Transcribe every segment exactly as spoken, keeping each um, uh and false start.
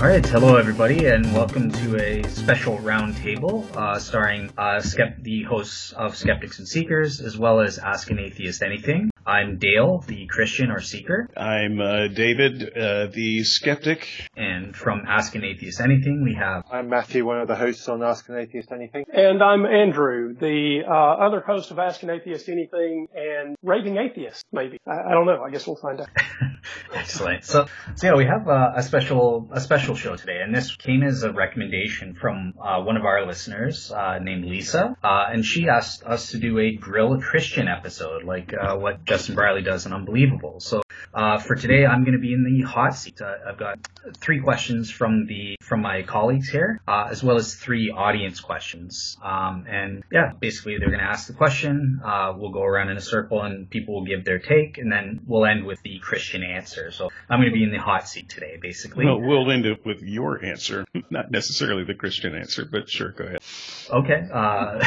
Alright, hello everybody, and welcome to a special roundtable uh, starring uh, Skep, the hosts of Skeptics and Seekers, as well as Ask an Atheist Anything. I'm Dale, the Christian or Seeker. I'm uh, David, uh, the Skeptic. And from Ask an Atheist Anything, we have... I'm Matthew, one of the hosts on Ask an Atheist Anything. And I'm Andrew, the uh, other host of Ask an Atheist Anything and Raving Atheist, maybe. I, I don't know. I guess we'll find out. Excellent. So, so yeah, we have uh, a special a special show today, and this came as a recommendation from uh, one of our listeners uh, named Lisa, uh, and she asked us to do a Grill a Christian episode, like uh, what Justin Briley does in Unbelievable. So uh, for today, I'm going to be in the hot seat. Uh, I've got three questions from the from my colleagues here, uh, as well as three audience questions. Um, and yeah, basically they're going to ask the question. Uh, we'll go around in a circle, and people will give their take, and then we'll end with the Christian answer. So I'm going to be in the hot seat today, basically. Well, we'll end up with your answer, not necessarily the Christian answer, but sure, go ahead. Okay, uh,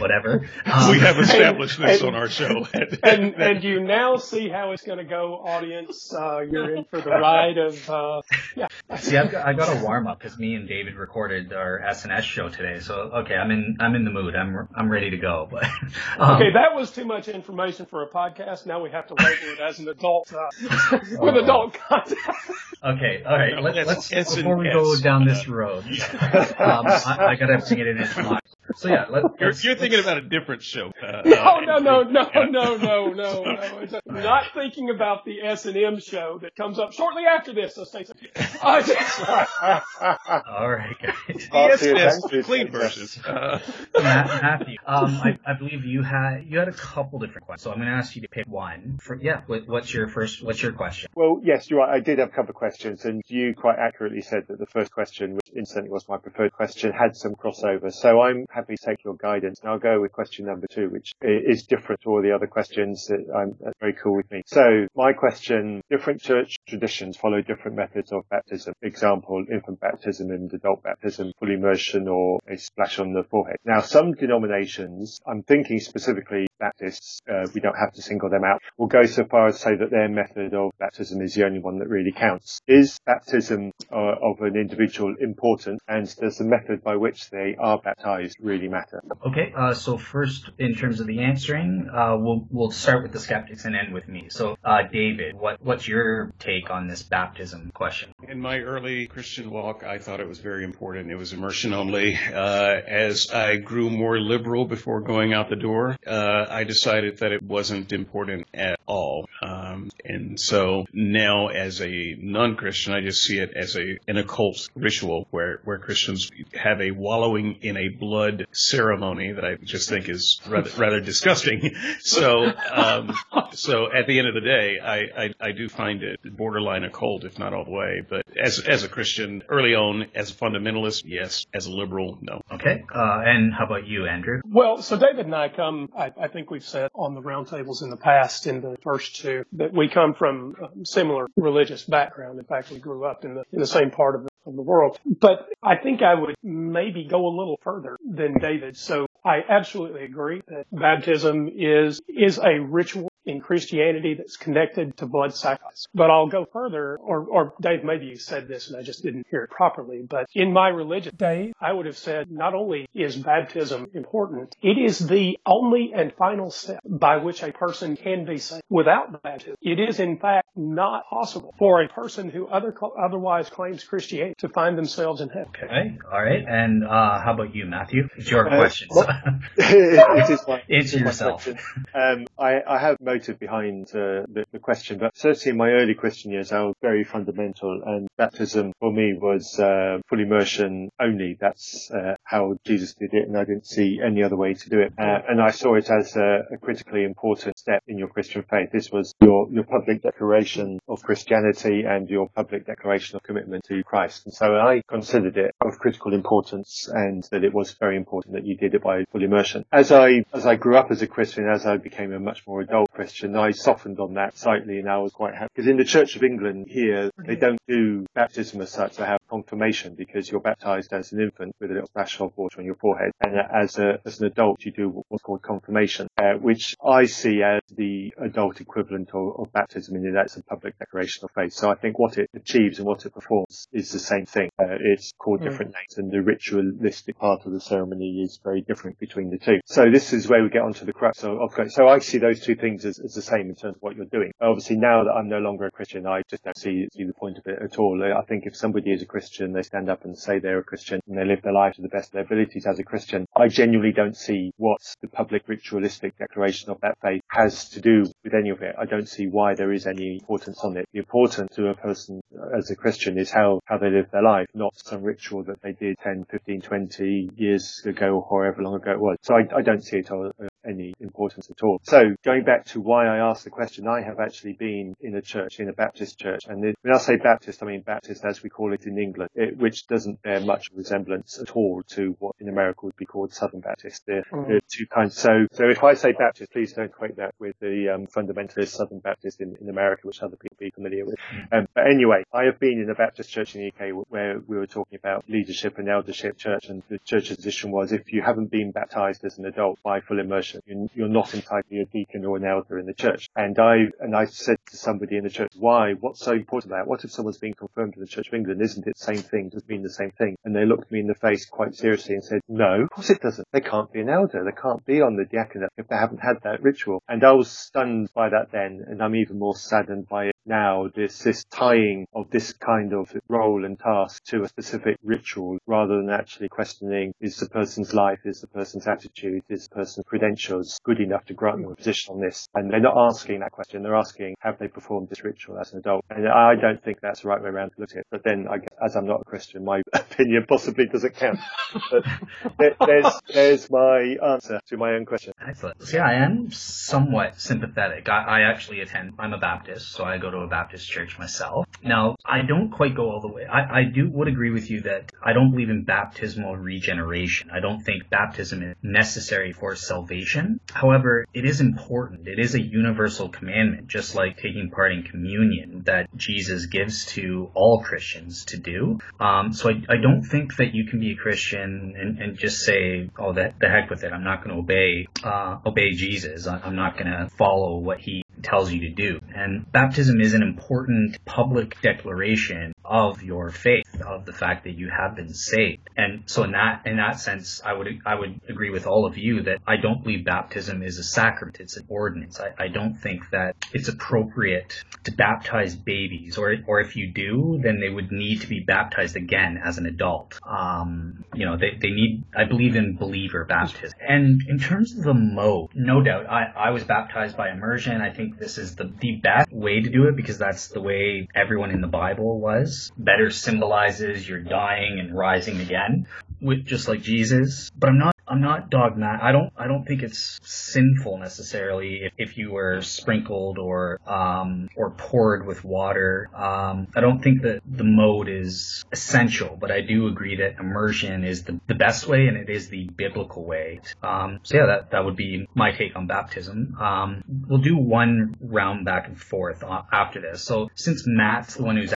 whatever. Um, we have established and, this and, on our show. and, and you now see how it's going to go, audience. Uh, you're in for the ride of... Uh, yeah. See, I've got, I got a warm-up because me and David recorded our S and S show today. So, okay, I'm in I'm in the mood. I'm I'm ready to go. But um, okay, that was too much information for a podcast. Now we have to label it as an adult uh, with adult content. Okay, all right. Let's, let's, let's before we go down this road, um, I, I got to bring it in as much. So yeah, let's, you're, let's, you're thinking about a different show. Uh, no, no, no, no, no, no, no, no. It's a, not thinking about the S and M show that comes up shortly after this. So stay safe. All right, guys. Yes, the clean versions. Uh, Matthew, um, I, I believe you had you had a couple different questions, so I'm going to ask you to pick one. For, yeah, what, what's your first? What's your question? Well, yes, you're right. I did have a couple of questions, and you quite accurately said that the first question, which incidentally was my preferred question, had some crossover. So I'm happy to take your guidance, and I'll go with question number two, which is different to all the other questions. That's very cool with me. So my question, different church traditions follow different methods of baptism. Example, infant baptism and adult baptism, full immersion, or a splash on the forehead. Now, some denominations, I'm thinking specifically Baptists, uh, we don't have to single them out, will go so far as to say that their method of baptism is the only one that really counts. Is baptism uh, of an individual important, and does the method by which they are baptized really matter? Okay, uh, so first, in terms of the answering, uh, we'll we'll start with the skeptics and end with me. So, uh, David, what what's your take on this baptism question? In my early Christian walk, I thought it was very important. It was immersion only. Uh, as I grew more liberal before going out the door, uh, I decided that it wasn't important at all. Um, and so now as a non-Christian, I just see it as a an occult ritual where, where Christians have a wallowing in a blood ceremony that I just think is rather, rather disgusting. So um, so at the end of the day, I, I, I do find it borderline occult, if not all the way. But as, as a Christian, early on, as a fundamentalist, yes. As a liberal, no. Okay. Uh, and how about you, Andrew? Well, so David and I come... I, I I think we've said on the roundtables in the past, in the first two, that we come from um, similar religious background. In fact, we grew up in the in the same part of the, of the world. But I think I would maybe go a little further than David. So I absolutely agree that baptism is is a ritual in Christianity that's connected to blood sacrifice. But I'll go further, or, or Dave, maybe you said this and I just didn't hear it properly, but in my religion, Dave, I would have said not only is baptism important, it is the only and final step by which a person can be saved. Without baptism, it is in fact not possible for a person who other, otherwise claims Christianity to find themselves in heaven. Okay, all right, and uh, how about you, Matthew? It's your uh, question. Well, it is my, Answer yourself. Um, I, I have most behind uh, the, the question, but certainly in my early Christian years I was very fundamental, and baptism for me was uh, full immersion only. That's uh, how Jesus did it, and I didn't see any other way to do it, uh, and I saw it as a, a critically important step in your Christian faith. This was your, your public declaration of Christianity and your public declaration of commitment to Christ, and so I considered it of critical importance, and that it was very important that you did it by full immersion. As I as I grew up as a Christian, as I became a much more adult Christian, question. I softened on that slightly, and I was quite happy. Because in the Church of England here, they don't do baptism as such. They have confirmation, because you're baptized as an infant with a little splash of water on your forehead. And as a as an adult, you do what's called confirmation, uh, which I see as the adult equivalent of, of baptism, and that's a public declaration of faith. So I think what it achieves and what it performs is the same thing. Uh, it's called mm. different names, and the ritualistic part of the ceremony is very different between the two. So this is where we get onto the crux of, of so I see those two things as, as the same in terms of what you're doing. Obviously, now that I'm no longer a Christian, I just don't see, see the point of it at all. I think if somebody is a Christian, they stand up and say they're a Christian, and they live their life to the best of their abilities as a Christian. I genuinely don't see what the public ritualistic declaration of that faith has to do with any of it. I don't see why there is any importance on it. The importance to a person as a Christian is how, how they live their life, not some ritual that they did ten, fifteen, twenty years ago, or however long ago it was. So I, I don't see it all. Uh, any importance at all. So going back to why I asked the question, I have actually been in a church, in a Baptist church. And it, when I say Baptist, I mean Baptist as we call it in England, it, which doesn't bear much resemblance at all to what in America would be called Southern Baptist. They're, mm. they're two kinds. So so if I say Baptist, please don't equate that with the um, fundamentalist Southern Baptist in, in America, which other people be familiar with. Um, but anyway, I have been in a Baptist church in the U K where we were talking about leadership and eldership church, and the church's position was, if you haven't been baptized as an adult by full immersion, you're not entitled to be a deacon or an elder in the church. And I and I said to somebody in the church, why? What's so important about it? What if someone's being confirmed in the Church of England? Isn't it the same thing? Does it mean the same thing? And they looked me in the face quite seriously and said, no, of course it doesn't. They can't be an elder. They can't be on the diaconate if they haven't had that ritual. And I was stunned by that then, and I'm even more saddened by it now, this, this tying of this kind of role and task to a specific ritual, rather than actually questioning, is the person's life, is the person's attitude, is the person's credentials good enough to grant them a position on this? And they're not asking that question. They're asking, have they performed this ritual as an adult? And I don't think that's the right way around to look at it. But then, I guess, as I'm not a Christian, my opinion possibly doesn't count. But there, there's, there's my answer to my own question. Excellent. So, yeah, I am somewhat sympathetic. I, I actually attend, I'm a Baptist, so I go to a Baptist church myself. Now, I don't quite go all the way. I, I do would agree with you that I don't believe in baptismal regeneration. I don't think baptism is necessary for salvation. However, it is important. It is a universal commandment, just like taking part in communion, that Jesus gives to all Christians to do. Um, so I, I don't think that you can be a Christian and, and just say, oh, the, the heck with it. I'm not going to obey uh, obey Jesus. I, I'm not going to follow what he tells you to do. And baptism is an important public declaration of your faith, of the fact that you have been saved. And so in that in that sense, I would I would agree with all of you that I don't believe baptism is a sacrament. It's an ordinance. I, I don't think that it's appropriate to baptize babies, or or if you do, then they would need to be baptized again as an adult. Um, you know, they, they need, I believe in believer baptism. And in terms of the mode, no doubt, I, I was baptized by immersion. I think this is the, the best way to do it, because that's the way everyone in the Bible was. Better symbolizes your dying and rising again, with just like Jesus. But I'm not I'm not dogmatic. I don't, I don't think it's sinful necessarily if, if you were sprinkled or, um, or poured with water. Um, I don't think that the mode is essential, but I do agree that immersion is the, the best way, and it is the biblical way. Um, so yeah, that, that would be my take on baptism. Um, we'll do one round back and forth after this. So since Matt's the one who's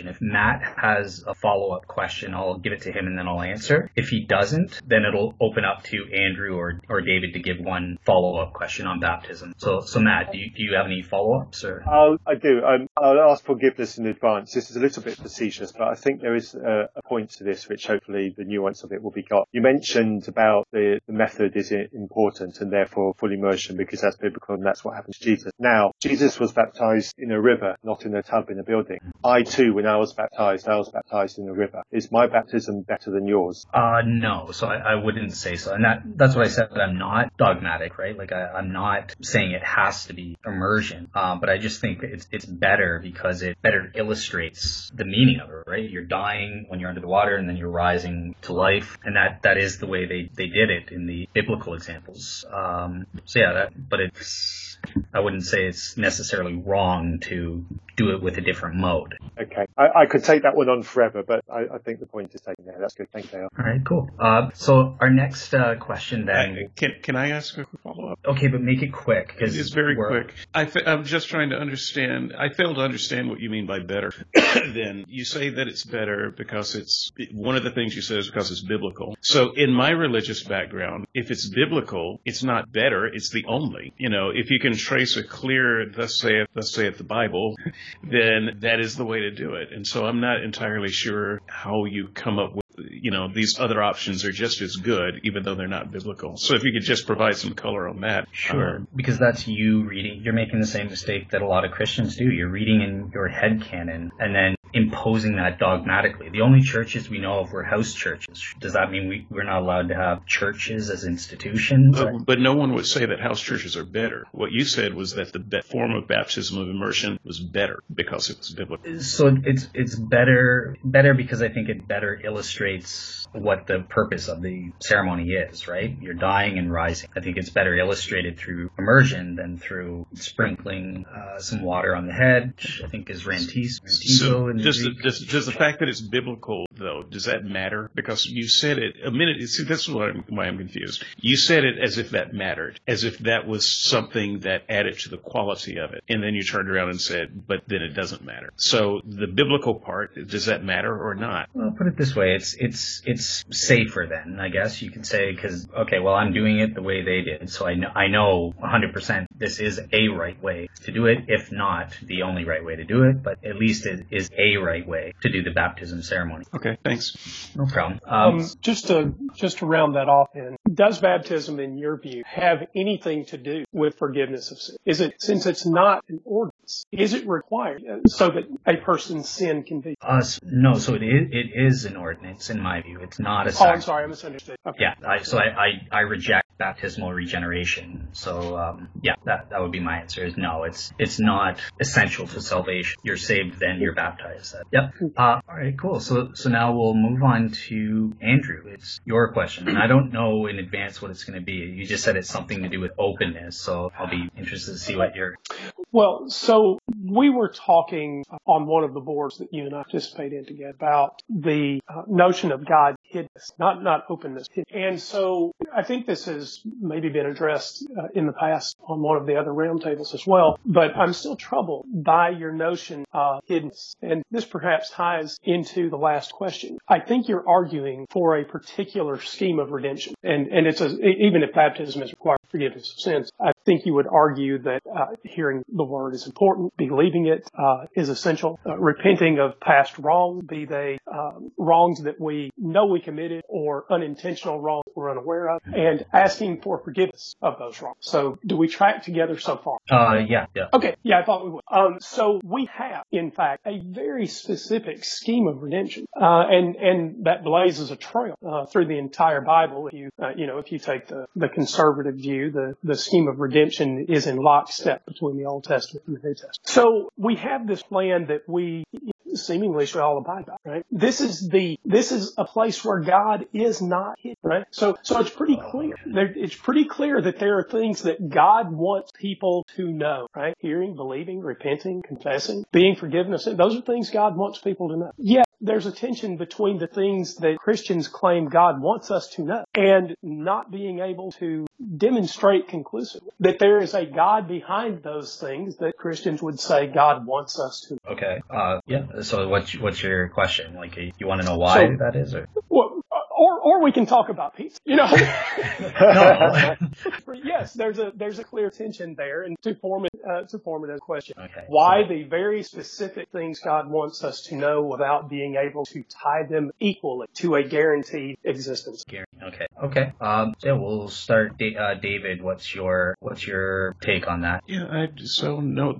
If Matt has a follow-up question, I'll give it to him and then I'll answer. If he doesn't, then it'll open up to Andrew or, or David to give one follow-up question on baptism. So, so Matt, do you, do you have any follow-ups? Or? I'll, I do. Um, I'll ask forgiveness in advance. This is a little bit facetious, but I think there is a, a point to this, which hopefully the nuance of it will be got. You mentioned about the, the method is important, and therefore full immersion, because that's biblical and that's what happened to Jesus. Now, Jesus was baptized in a river, not in a tub in a building. I too, when I was baptized, I was baptized in the river. Is my baptism better than yours? Uh, no. So I, I wouldn't say so. And that, that's what I said, that I'm not dogmatic, right? Like I, I'm not saying it has to be immersion. Uh, but I just think it's, it's better because it better illustrates the meaning of it, right? You're dying when you're under the water, and then you're rising to life. And that, that is the way they, they did it in the biblical examples. Um, so yeah, that, but it's, I wouldn't say it's necessarily wrong to do it with a different mode. Okay. I, I could take that one on forever, but I, I think the point is taken there. That's good. Thanks, Dale. All right, cool. Uh, so our next uh, question then. I, can, can I ask a quick follow-up? Okay, but make it quick. It is very quick. I fa- I'm just trying to understand. I fail to understand what you mean by better. Then you say that it's better because it's one of the things you said is because it's biblical. So in my religious background, if it's biblical, it's not better. It's the only. You know, if you can trace a clear thus saith, thus saith the Bible, then that is the way to do it. And so I'm not entirely sure how you come up with, you know, these other options are just as good, even though they're not biblical. So if you could just provide some color on that. Sure, um, because that's you reading. You're making the same mistake that a lot of Christians do. You're reading in your headcanon and then imposing that dogmatically. The only churches we know of were house churches. Does that mean we, we're not allowed to have churches as institutions? But, but no one would say that house churches are better. What you said was that the be- form of baptism of immersion was better because it was biblical. So it's it's better better because I think it better illustrates what the purpose of the ceremony is, right? You're dying and rising. I think it's better illustrated through immersion than through sprinkling uh, some water on the head, which I think is Rantizo. So, Does the, does, does the fact that it's biblical, though, does that matter? Because you said it a minute. See, that's why I'm, why I'm confused. You said it as if that mattered, as if that was something that added to the quality of it. And then you turned around and said, but then it doesn't matter. So the biblical part, does that matter or not? Well, put it this way. It's it's it's safer then, I guess. You can say, because, okay, well, I'm doing it the way they did. So I know, I know one hundred percent this is a right way to do it, if not the only right way to do it. But at least it is a right way to do the baptism ceremony. Okay, thanks. No problem. Um, um, just to just to round that off, then, does baptism, in your view, have anything to do with forgiveness of sin? Is it, since it's not an ordinance, is it required so that a person's sin can be? Uh, no, so it is, it is an ordinance in my view. It's not a sacrament. Oh, I'm sorry, I misunderstood. Okay. Yeah, I, so I, I, I reject baptismal regeneration. So um, yeah, that, that would be my answer. Is no, it's it's not essential to salvation. You're saved, then you're baptized. Yep. Uh, all right, cool. So so now we'll move on to Andrew. It's your question, and I don't know in advance what it's going to be. You just said it's something to do with openness, so I'll be interested to see what you're. Well, so we were talking on one of the boards that you and I participate in together about the uh, notion of God hiddenness, not not openness, and so I think this is. Maybe been addressed uh, in the past on one of the other roundtables as well, but I'm still troubled by your notion of hiddenness, and this perhaps ties into the last question. I think you're arguing for a particular scheme of redemption, and and it's a, even if baptism is required for forgiveness of sins, I think you would argue that uh, hearing the word is important, believing it uh, is essential, uh, repenting of past wrongs, be they uh, wrongs that we know we committed or unintentional wrongs we're unaware of, and asking for forgiveness of those wrongs. So do we track together so far? Uh, yeah, yeah. Okay, yeah, I thought we would. Um, so we have, in fact, a very specific scheme of redemption, uh, and and that blazes a trail uh, through the entire Bible. If you uh, you know, if you take the, the conservative view, the, the scheme of redemption is in lockstep between the Old Testament and the New Testament. So we have this plan that we seemingly should all abide by, right? This is the this is a place where God is not hidden, right? So so it's pretty clear. There, it's pretty clear that there are things that God wants people to know, right? Hearing, believing, repenting, confessing, being forgiven of sin. Those are things God wants people to know. Yet there's a tension between the things that Christians claim God wants us to know and not being able to demonstrate conclusively that there is a God behind those things that Christians would say God wants us to know. Okay. Uh, yeah. So what's, what's your question? Like, you want to know why so, that is? Or? Well, Or, or we can talk about peace, you know. Yes, there's a there's a clear tension there, and to form it uh, to form it as a question. Okay. Why right. The very specific things God wants us to know without being able to tie them equally to a guaranteed existence. Okay. Okay. Um, yeah, we'll start. Da- uh, David, what's your what's your take on that? Yeah. I, so no,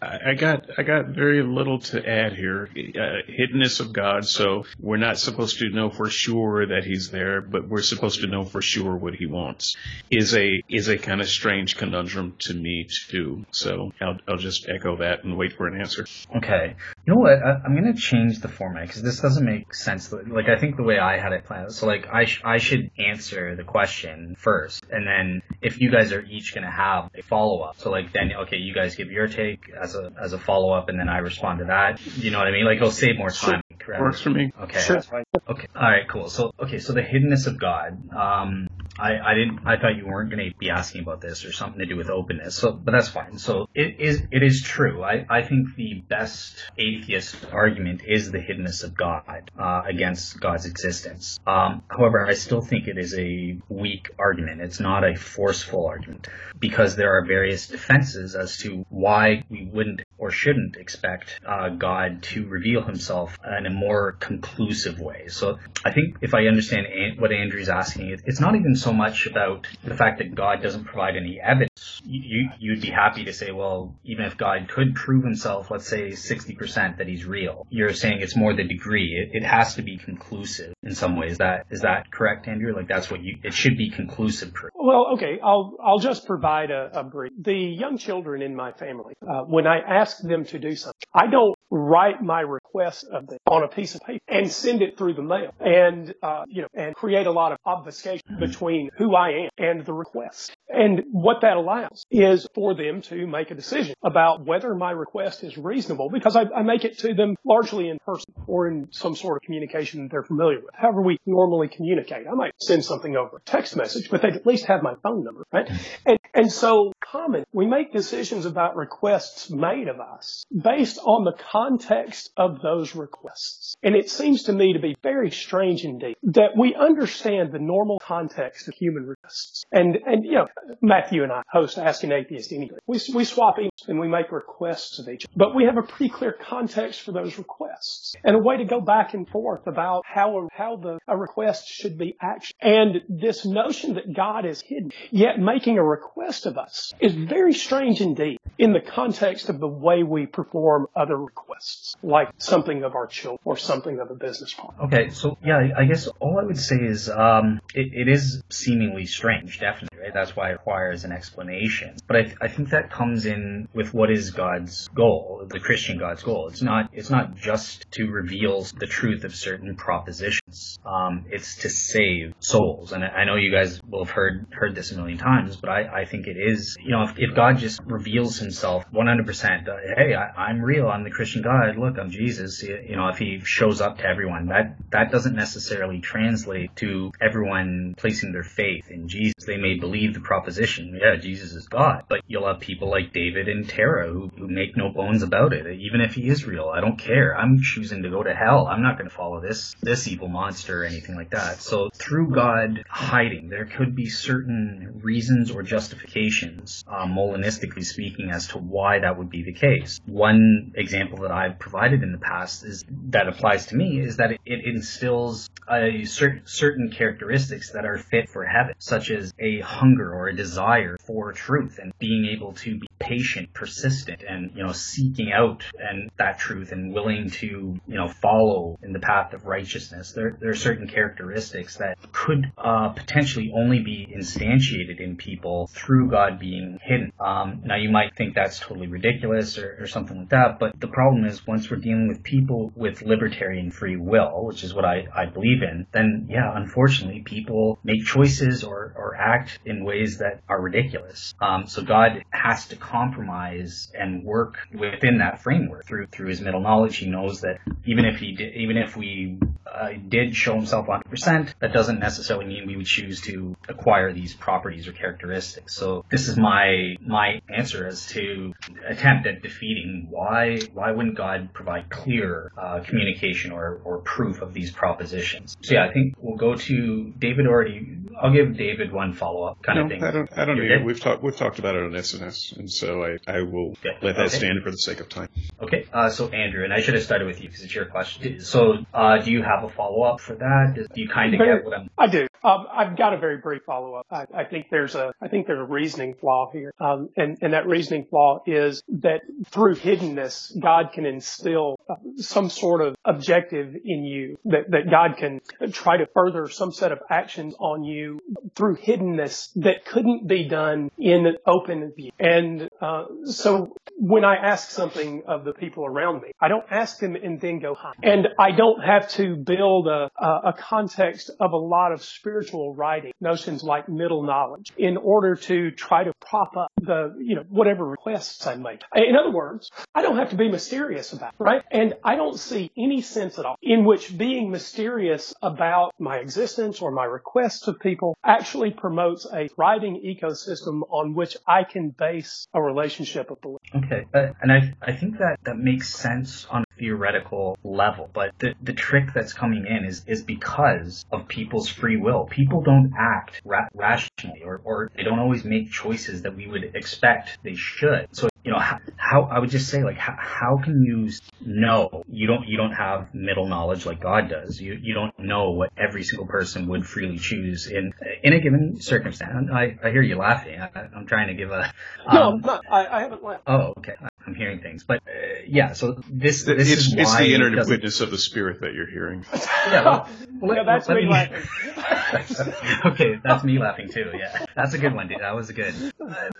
I, I got I got very little to add here. Uh, hiddenness of God. So we're not supposed to know for sure that He's there, but we're supposed to know for sure what he wants, is a is a kind of strange conundrum to me too. So I'll, I'll just echo that and wait for an answer. Okay. You know what? I, I'm going to change the format because this doesn't make sense. Like, I think the way I had it planned, so like I, sh- I should answer the question first, and then if you guys are each going to have a follow-up. So like then, okay, you guys give your take as a as a follow-up, and then I respond to that. You know what I mean? Like, it'll save more time. Correct. Works for me. Okay. Sure. Okay. All right. Cool. So, okay. So the hiddenness of God. Um, I, I didn't. I thought you weren't going to be asking about this or something to do with openness. So, but that's fine. So it is. It is true. I, I think the best atheist argument is the hiddenness of God uh, against God's existence. Um, however, I still think it is a weak argument. It's not a forceful argument because there are various defenses as to why we wouldn't or shouldn't expect uh, God to reveal himself in a more conclusive way. So I think if I understand an- what Andrew's asking, it's not even so much about the fact that God doesn't provide any evidence. You, you'd be happy to say, well, even if God could prove himself, let's say sixty percent that he's real, you're saying it's more the degree. It, it has to be conclusive in some ways. That, is that correct, Andrew? Like, that's what you, it should be conclusive proof. Well, okay, I'll, I'll just provide a, a brief. The young children in my family, uh, when I ask them to do something, I don't write my request of them on a piece of paper and send it through the mail and, uh, you know, and create a lot of obfuscation between who I am and the request. And what that allows is for them to make a decision about whether my request is reasonable, because I, I make it to them largely in person or in some sort of communication they're familiar with. However we normally communicate, I might send something over a text message, but they'd at least have my phone number, right? And, and so common, we make decisions about requests made of us based on the context of those requests. And it seems to me to be very strange indeed that we understand the normal context of human requests. And, and you know, Matthew and I host Ask an Atheist Anything. We, we swap emails and we make requests of each other. But we have a pretty clear context for those requests and a way to go back and forth about how a, how the, a request should be actioned. And this notion that God is hidden, yet making a request of us, is very strange indeed in the context of the way we perform other requests, like something of our children or something of a business partner. Okay, so yeah, I guess all I would say is um, it, it is seemingly strange, definitely, right? That's why it requires an explanation. But I, th- I think that comes in with what is God's goal, the Christian God's goal. It's not it's not just to reveal the truth of certain propositions. Um, it's to save souls. And I know you guys will have heard heard this a million times, but I, I think it is, you know, if, if God just reveals himself one hundred percent, uh, hey, I, I'm real, I'm the Christian God, look, I'm Jesus, you know, if he shows up to everyone, that, that doesn't necessarily translate to everyone placing their faith in Jesus. They may believe the proposition, yeah, Jesus is God, but you'll have people like David and Terah who, who make no bones about it. Even if he is real, I don't care. I'm choosing to go to hell. I'm not going to follow this, this evil monster or anything like that. So through God hiding, there could be certain reasons or justifications, uh, Molinistically speaking, as to why that would be the case. One example that I've provided in the past is that applies to me is that it, it instills a cer- certain characteristics that are fit for heaven, such as a hunger or a desire for truth and being able to be patient, persistent, and, you know, seeking out and that truth and willing to, you know, follow in the path of righteousness. There, there are certain characteristics that could uh, potentially only be instantiated in people through God being hidden. Um, now, you might think that's totally ridiculous or, or something like that, but the problem is once we're dealing with people with libertarian free will, which is what I, I believe in, then, yeah, unfortunately, people make choices or, or act in ways that are ridiculous. Um, so God has to compromise and work within that framework. Through through his middle knowledge, he knows that even if he did, even if we uh, did show himself one hundred percent, that doesn't necessarily mean we would choose to acquire these properties or characteristics. So this is my my answer as to attempt at defeating why why wouldn't God provide clear uh, communication or, or proof of these propositions. So yeah, I think we'll go to David already. I'll give David one follow-up kind no, of thing. I don't, I don't need it. We've talked we've talked about it on S N S, and so I, I will okay. let that okay. stand for the sake of time. Okay. Uh, so Andrew, and I should have started with you because it's your question. So uh, do you have have a follow-up for that? Do you kind of get what I'm... I do. Um, I've got a very brief follow-up. I, I think there's a, I think there's a reasoning flaw here. Um, and, and that reasoning flaw is that through hiddenness, God can instill some sort of objective in you, that, that God can try to further some set of actions on you through hiddenness that couldn't be done in an open view. And uh, so when I ask something of the people around me, I don't ask them and then go high. And I don't have to build a, a context of a lot of spiritual writing, notions like middle knowledge, in order to try to prop up the, you know, whatever requests I make. In other words, I don't have to be mysterious about it, right? And I don't see any sense at all in which being mysterious about my existence or my requests of people actually promotes a thriving ecosystem on which I can base a relationship of belief. Okay. Uh, and I I think that, that makes sense on a theoretical level. But the, the trick that's coming in is, is because of people's free will. People don't act ra- rationally or, or they don't always make choices that we would expect they should. So you know, how, how, I would just say, like, how, how can you know? You don't, you don't have middle knowledge like God does. You, you don't know what every single person would freely choose in, in a given circumstance. I, I hear you laughing. I, I'm trying to give a, um, no, I'm not. I, I haven't laughed. Oh, okay. I'm hearing things, but uh, yeah. So this, this it's, is why it's the inner witness of the spirit that you're hearing. Yeah, well, yeah, that's let, me let laughing. Okay, that's me laughing too. Yeah, that's a good one, dude. That was good. Uh,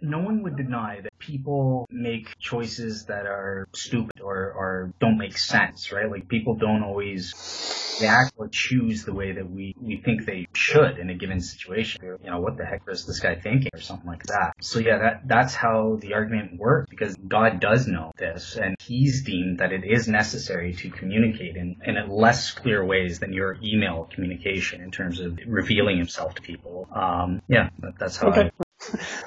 no one would deny that people make choices that are stupid or, or don't make sense, right? Like people don't always react or choose the way that we, we think they should in a given situation. You know, what the heck is this guy thinking, or something like that. So yeah, that that's how the argument works, because God does know this, and he's deemed that it is necessary to communicate in, in less clear ways than your email communication in terms of revealing himself to people. Um, yeah, that, that's how okay. I...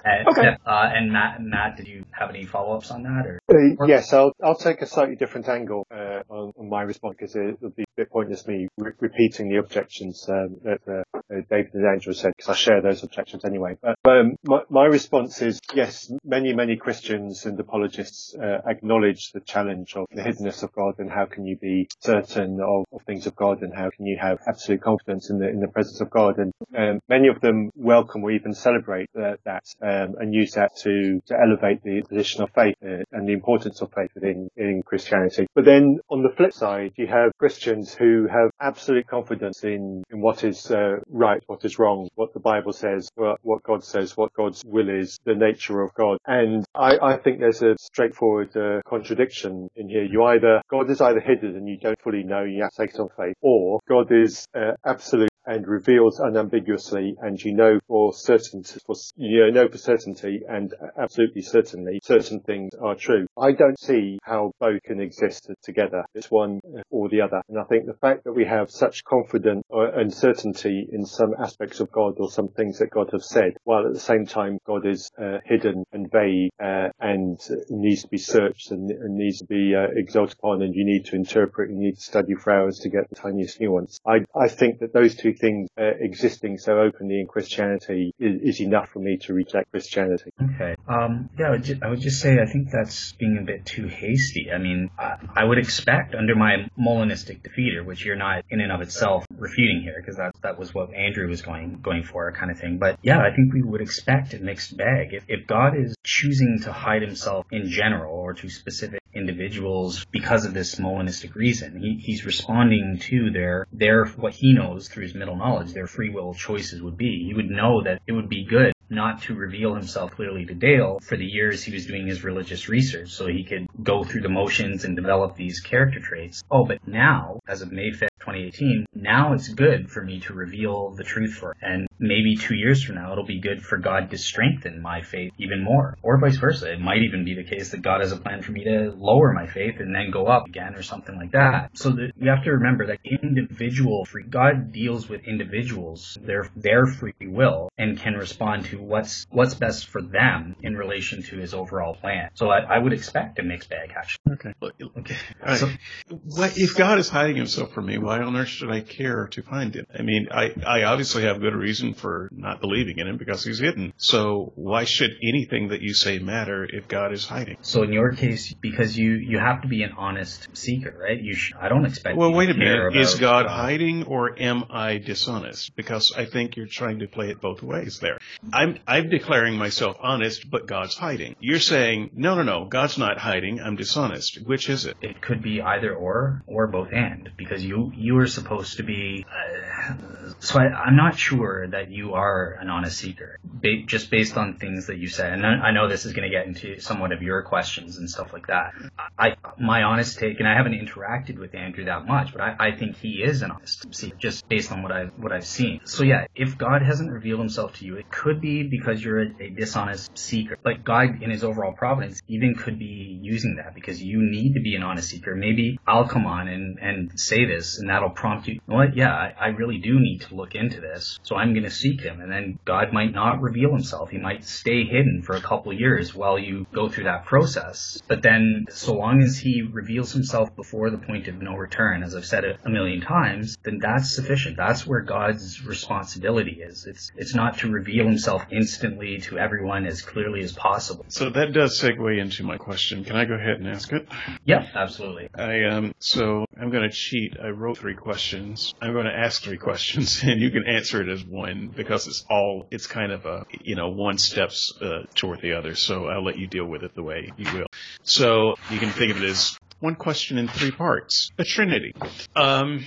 And, okay. Uh, and Matt, Matt, did you have any follow-ups on that? Or, or? Uh, yes, I'll, I'll take a slightly different angle uh, on, on my response, because it would be a bit pointless me re- repeating the objections um, that uh, David and Andrew said, because I share those objections anyway. But um, my, my response is, yes, many, many Christians and apologists uh, acknowledge the challenge of the hiddenness of God, and how can you be certain of, of things of God, and how can you have absolute confidence in the, in the presence of God. And um, many of them welcome or even celebrate that. that um, and use that to, to elevate the position of faith uh, and the importance of faith within in Christianity. But then on the flip side, you have Christians who have absolute confidence in, in what is uh, right, what is wrong, what the Bible says, what, what God says, what God's will is, the nature of God. And I, I think there's a straightforward uh, contradiction in here. You either, God is either hidden and you don't fully know, you have to take it on faith, or God is uh, absolute and reveals unambiguously, and you know for certainty, for, you know for certainty and absolutely certainly certain things are true. I don't see how both can exist together. It's one or the other. And I think the fact that we have such confidence and certainty in some aspects of God or some things that God has said, while at the same time God is uh, hidden and vague uh, and needs to be searched and, and needs to be uh, exalted upon, and you need to interpret and you need to study for hours to get the tiniest nuance. I, I think that those two things uh, existing so openly in Christianity is, is enough for me to reject Christianity. Okay. Um, yeah, I would, ju- I would just say I think that's being a bit too hasty. I mean, I, I would expect under my Molinistic defeater, which you're not in and of itself refuting here, because that, that was what Andrew was going going for, kind of thing. But yeah, I think we would expect a mixed bag. If, if God is choosing to hide himself in general or to specific individuals because of this Molinistic reason, he, he's responding to their, their, what he knows through his middle knowledge, their free will choices would be. He would know that it would be good not to reveal himself clearly to Dale for the years he was doing his religious research, so he could go through the motions and develop these character traits. Oh, but now, as of May fifth, twenty eighteen, now it's good for me to reveal the truth for it. And maybe two years from now, it'll be good for God to strengthen my faith even more, or vice versa. It might even be the case that God has a plan for me to lower my faith and then go up again or something like that. So that we have to remember that individual free, God deals with individuals, their their free will, and can respond to what's what's best for them in relation to his overall plan. So I, I would expect a mixed bag, actually. Okay. Okay. Right. So, what, if God is hiding himself from me, why on earth should I care to find him? I mean, I, I obviously have good reason for not believing in him because he's hidden. So why should anything that you say matter if God is hiding? So in your case, because you, you have to be an honest seeker, right? You sh- I don't expect Well, you wait to a minute. About, is God uh, hiding or am I dishonest? Because I think you're trying to play it both ways there. I'm, I'm declaring myself honest, but God's hiding. You're saying, no, no, no, God's not hiding. I'm dishonest. Which is it? It could be either or, or both and, because you, you are supposed to be... Uh, so I, I'm not sure that you are an honest seeker, ba- just based on things that you said. And I, I know this is going to get into somewhat of your questions and stuff like that. I, my honest take, and I haven't interacted with Andrew that much, but I, I think he is an honest seeker, just based on what I've, what I've seen. So yeah, if God hasn't revealed himself to you, it could be because you're a, a dishonest seeker. But God, in his overall providence, even could be using that because you need to be an honest seeker. Maybe I'll come on and, and say this, and that'll prompt you, you know what? Yeah, I, I really do need to look into this, so I'm going to seek him. And then God might not reveal himself. He might stay hidden for a couple of years while you go through that process. But then, so long as he reveals himself before the point of no return, as I've said it a million times, then that's sufficient. That's where God's responsibility is. It's it's not to reveal himself instantly to everyone as clearly as possible. So that does segue into my question. Can I go ahead and ask it? Yeah, absolutely. I um. So I'm going to cheat. I wrote three questions. I'm going to ask three questions, and you can answer it as one because it's all, it's kind of a, you know, one steps uh, toward the other. So I'll let you deal with it the way you will. So you can think of it as one question in three parts, a trinity. Um,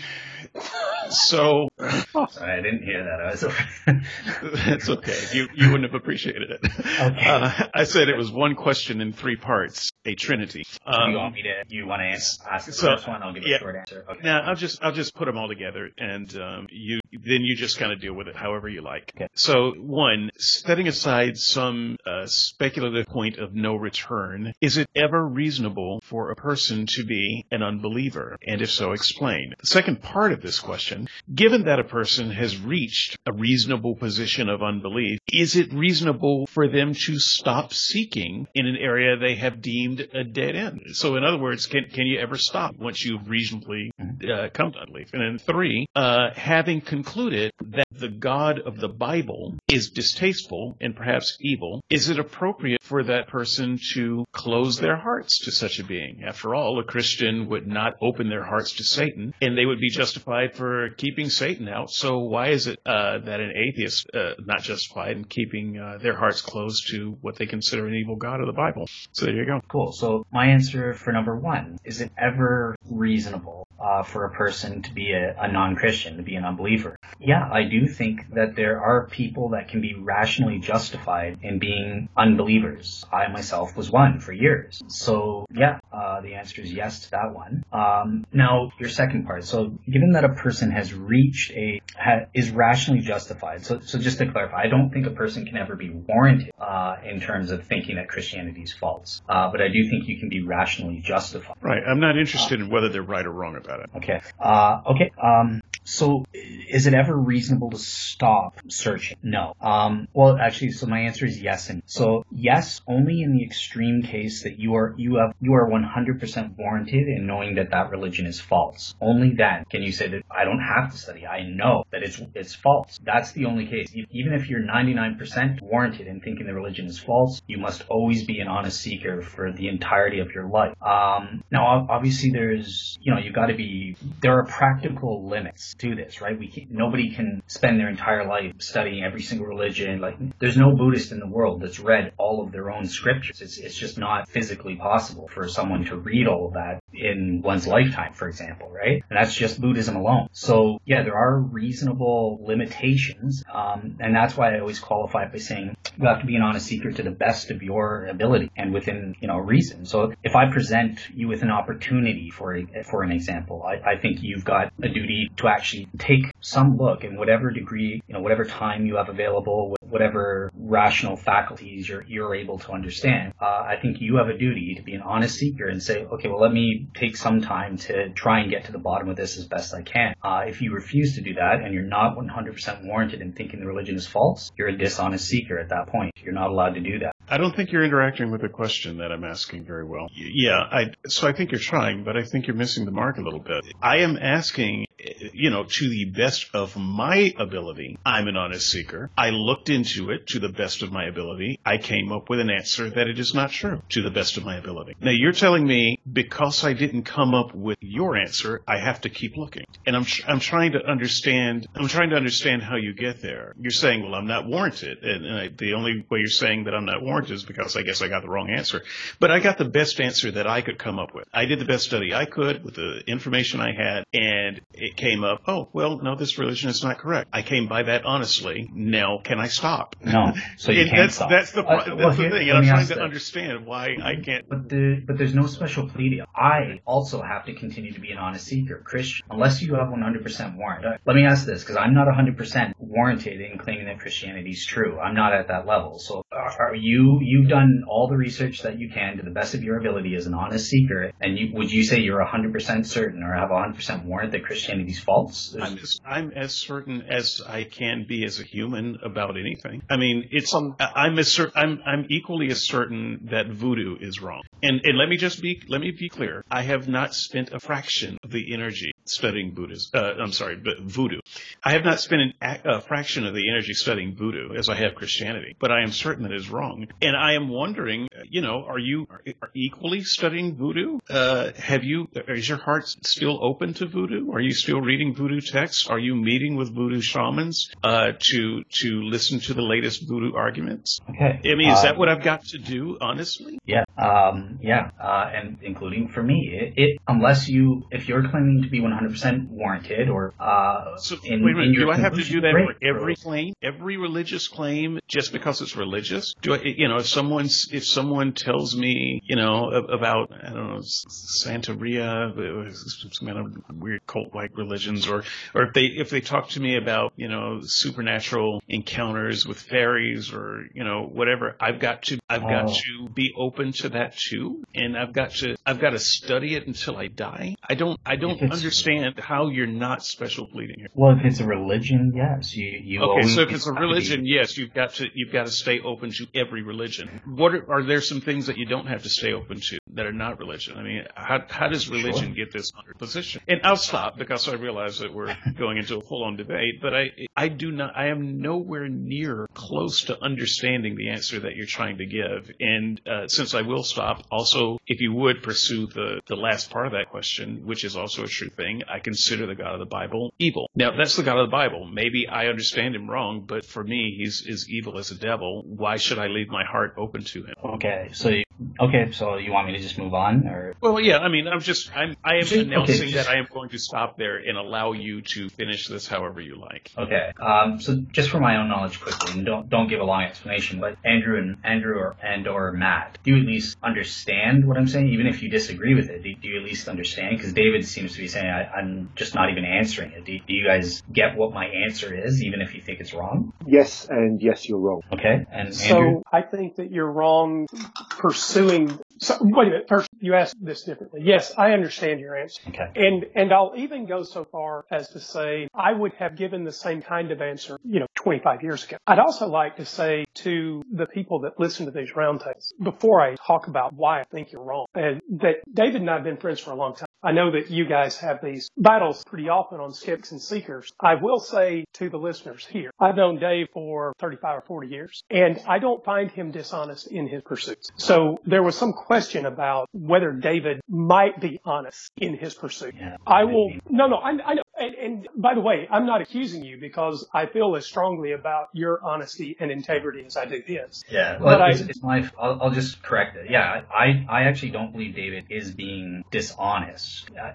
so oh, sorry, I didn't hear that. I was okay. That's okay. You you wouldn't have appreciated it. Okay. Uh, I said it was one question in three parts, a trinity. Um, you want me to? You want to ask, ask the so, first one? I'll give you yeah, a short answer. Okay. Now I'll just I'll just put them all together, and um, you then you just kind of deal with it however you like. Okay. So one, setting aside some uh, speculative point of no return, is it ever reasonable for a person to be an unbeliever, and if so, explain. The second part of this question, given that a person has reached a reasonable position of unbelief, is it reasonable for them to stop seeking in an area they have deemed a dead end? So in other words, can can you ever stop once you've reasonably uh, come to unbelief? And then three, uh, having concluded that the God of the Bible is distasteful and perhaps evil, is it appropriate for that person to close their hearts to such a being? After all, a Christian would not open their hearts to Satan, and they would be justified for keeping Satan out. So why is it uh, that an atheist uh, not justified in keeping uh, their hearts closed to what they consider an evil God of the Bible? So there you go. Cool. So my answer for number one, is it ever reasonable uh, for a person to be a, a non-Christian, to be an unbeliever? Yeah, I do think that there are people that can be rationally justified in being unbelievers. I myself was one for years. So yeah, uh, the answer is yes to that one. Um, now, your second part. So, given that a person has reached a ha, is rationally justified. So, so just to clarify, I don't think a person can ever be warranted uh, in terms of thinking that Christianity is false. Uh, but I do think you can be rationally justified. Right. I'm not interested uh, in whether they're right or wrong about it. Okay. Uh, okay. Um, so, is it ever reasonable to stop searching? No. Um, well, actually, so my answer is yes. And so, yes, only in the extreme case that you are you have you are one hundred percent warranted in knowing that that religion is false. Only then can you say that I don't have to study. I know that it's it's false. That's the only case. Even if you're ninety-nine percent warranted in thinking the religion is false, you must always be an honest seeker for the entirety of your life. Um, now, obviously, there's, you know, you've got to be, there are practical limits to this, right? We can't, nobody can spend their entire life studying every single religion. Like, there's no Buddhist in the world that's read all of their own scriptures. It's, it's just not physically possible for someone to read all that in one's lifetime, for example, right? And that's just Buddhism alone. So yeah, there are reasonable limitations, um, and that's why I always qualify by saying you have to be an honest seeker to the best of your ability and within, you know, reason. So if I present you with an opportunity for a, for an example, I, I think you've got a duty to actually take some look in whatever degree, you know, whatever time you have available, whatever rational faculties you're you're able to understand. Uh, I think you have a duty to be an honest seeker and say, okay, well, let me actually take some time to try and get to the bottom of this as best I can. Uh, if you refuse to do that and you're not one hundred percent warranted in thinking the religion is false, you're a dishonest seeker at that point. You're not allowed to do that. I don't think you're interacting with the question that I'm asking very well. Yeah, I, so I think you're trying, but I think you're missing the mark a little bit. I am asking, you know, to the best of my ability, I'm an honest seeker. I looked into it to the best of my ability. I came up with an answer that it is not true to the best of my ability. Now, you're telling me because I didn't come up with your answer, I have to keep looking. And I'm I'm trying to understand I'm trying to understand how you get there. You're saying, well, I'm not warranted. And, and I, the only way you're saying that I'm not warranted is because I guess I got the wrong answer. But I got the best answer that I could come up with. I did the best study I could with the information I had, and it came up, oh, well, no, this religion is not correct. I came by that honestly. Now, can I stop? No, so you can't that's, stop. That's the, uh, that's well, the here, thing, and I'm trying to that. understand why I can't. But, the, but there's no special pleadia. I also have to continue to be an honest seeker, Christian, unless you have one hundred percent warrant. Let me ask this, because I'm not one hundred percent warranted in claiming that Christianity is true. I'm not at that level. So are you, you've done all the research that you can to the best of your ability as an honest seeker, and you, would you say you're one hundred percent certain or have one hundred percent warrant that Christianity is false? I'm, I'm as certain as I can be as a human about anything. I mean, it's um, I'm, as cer- I'm I'm equally as certain that voodoo is wrong. And and let me just be let me be clear. I have not spent a fraction of the energy studying Buddhism. Uh, I'm sorry, but voodoo. I have not spent an, a fraction of the energy studying voodoo as I have Christianity. But I am certain that is wrong. And I am wondering, you know, are you are, are equally studying voodoo? Uh, have you? Is your heart still open to voodoo? Are you still reading voodoo texts? Are you meeting with voodoo shamans uh, to to listen to the latest voodoo arguments? Okay. I mean, is um, that what I've got to do? Honestly. Yeah. Um. Yeah, uh, and including for me, it, it unless you, if you're claiming to be one hundred percent warranted or uh, so, in, wait a minute, in your do I have to do that for every claim, every religious claim, just because it's religious? Do I, you know, if someone's if someone tells me, you know, about I don't know Santeria, some kind of weird cult-like religions, or or if they if they talk to me about you know supernatural encounters with fairies or you know whatever, I've got to I've oh. got to be open to that too. And I've got to I've got to study it until I die. I don't I don't understand how you're not special pleading here. Well, if it's a religion, yes, you. you okay, so if it's a religion, yes, you've got to you've got to stay open to every religion. What are, are there some things that you don't have to stay open to that are not religion? I mean, how how does religion sure. get this position? And I'll stop because I realize that we're going into a full-on debate. But I I do not I am nowhere near close to understanding the answer that you're trying to give. And uh, since I will stop. Also, if you would pursue the, the last part of that question, which is also a true thing, I consider the God of the Bible evil. Now, that's the God of the Bible. Maybe I understand him wrong, but for me, he's as evil as a devil. Why should I leave my heart open to him? Okay, so you, okay, so you want me to just move on? Or? Well, yeah, I mean, I'm just, I'm, I am so, announcing okay, just, that I am going to stop there and allow you to finish this however you like. Okay, um, so just for my own knowledge quickly, and don't, don't give a long explanation, but Andrew and Andrew or, and or Matt, do you at least understand Understand what I'm saying, even if you disagree with it? Do, do you at least understand? Because David seems to be saying I, I'm just not even answering it. Do, do you guys get what my answer is, even if you think it's wrong? Yes, and yes, you're wrong. Okay, and so Andrew? I think that you're wrong pursuing. So, wait a minute. First, you asked this differently. Yes, I understand your answer. Okay. And and I'll even go so far as to say I would have given the same kind of answer, you know, twenty-five years ago. I'd also like to say to the people that listen to these roundtables, before I talk about why I think you're wrong, and that David and I have been friends for a long time. I know that you guys have these battles pretty often on Skeptics and Seekers. I will say to the listeners here, I've known Dave for thirty-five or forty years, and I don't find him dishonest in his pursuits. So there was some question about whether David might be honest in his pursuit. Yeah, I will, no, no, I, I know. And, and by the way, I'm not accusing you because I feel as strongly about your honesty and integrity as I do his. Yeah, well, but it's, I, it's my, I'll, I'll just correct it. Yeah, I, I actually don't believe David is being dishonest.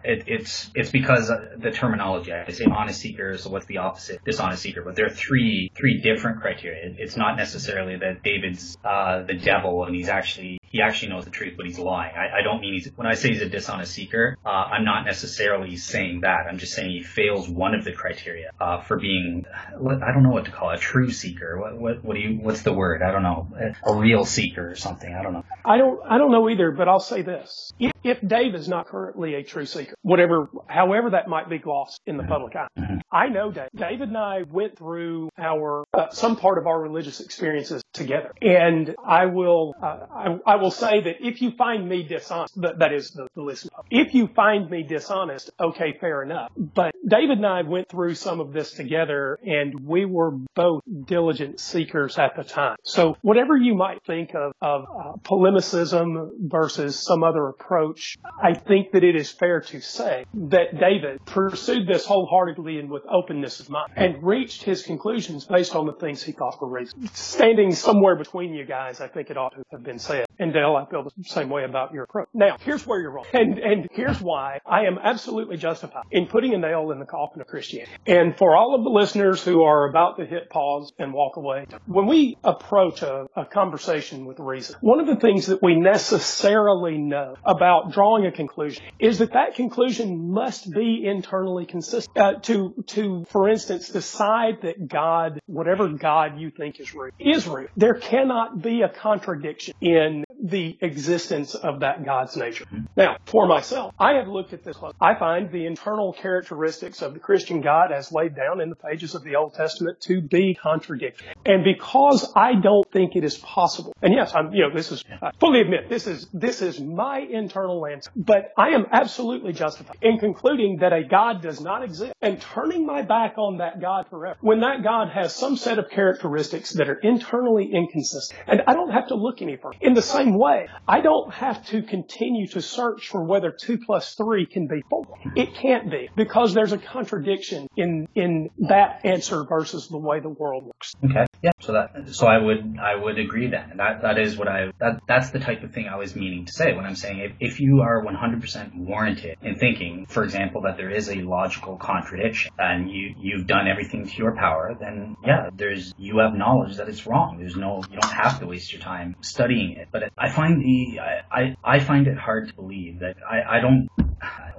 It, it's it's because of the terminology. I say honest seeker, so what's the opposite? Dishonest seeker. But there are three three different criteria. It, it's not necessarily that David's uh, the devil and he's actually he actually knows the truth, but he's lying. I, I don't mean he's, when I say he's a dishonest seeker, uh, I'm not necessarily saying that. I'm just saying he fails one of the criteria uh, for being, I don't know what to call it, a true seeker. What, what, what do you, what's the word? I don't know. A real seeker or something. I don't know. I don't, I don't know either, but I'll say this. If, if Dave is not currently a true seeker, whatever, however that might be glossed in the public eye, mm-hmm. I know Dave. David and I went through our, uh, some part of our religious experiences together. And I will, uh, I, I will say that if you find me dishonest, that, that is the, the listener. If you find me dishonest, okay, fair enough. But David and I went through some of this together, and we were both diligent seekers at the time. So whatever you might think of, of uh, polemicism versus some other approach, I think that it is fair to say that David pursued this wholeheartedly and with openness of mind and reached his conclusions based on the things he thought were reasonable. Standing somewhere between you guys, I think it ought to have been said. And Dale, I feel the same way about your approach. Now, here's where you're wrong. And and here's why I am absolutely justified in putting a nail in the coffin of Christianity. And for all of the listeners who are about to hit pause and walk away, when we approach a, a conversation with reason, one of the things that we necessarily know about drawing a conclusion is that that conclusion must be internally consistent. Uh, to, to, for instance, decide that God, whatever God you think is real, is real. There cannot be a contradiction in the existence of that God's nature. Now, for myself, I have looked at this. I find the internal characteristics of the Christian God as laid down in the pages of the Old Testament to be contradictory. And because I don't think it is possible, and yes, I'm, you know, this is, I fully admit, this is, this is my internal answer, but I am absolutely justified in concluding that a God does not exist and turning my back on that God forever when that God has some set of characteristics that are internally inconsistent. And I don't have to look any further. In the same way, I don't have to continue to search for whether two plus three can be four. It can't be, because there's a contradiction in in that answer versus the way the world works. Okay. Yeah. So that so I would I would agree that that that is what I that that's the type of thing I was meaning to say when I'm saying if, if you are one hundred percent warranted in thinking, for example, that there is a logical contradiction and you you've done everything to your power, then yeah, there's you have knowledge that it's wrong. There's no you don't have to waste your time studying it. But I find the I I find it hard to believe that I I don't.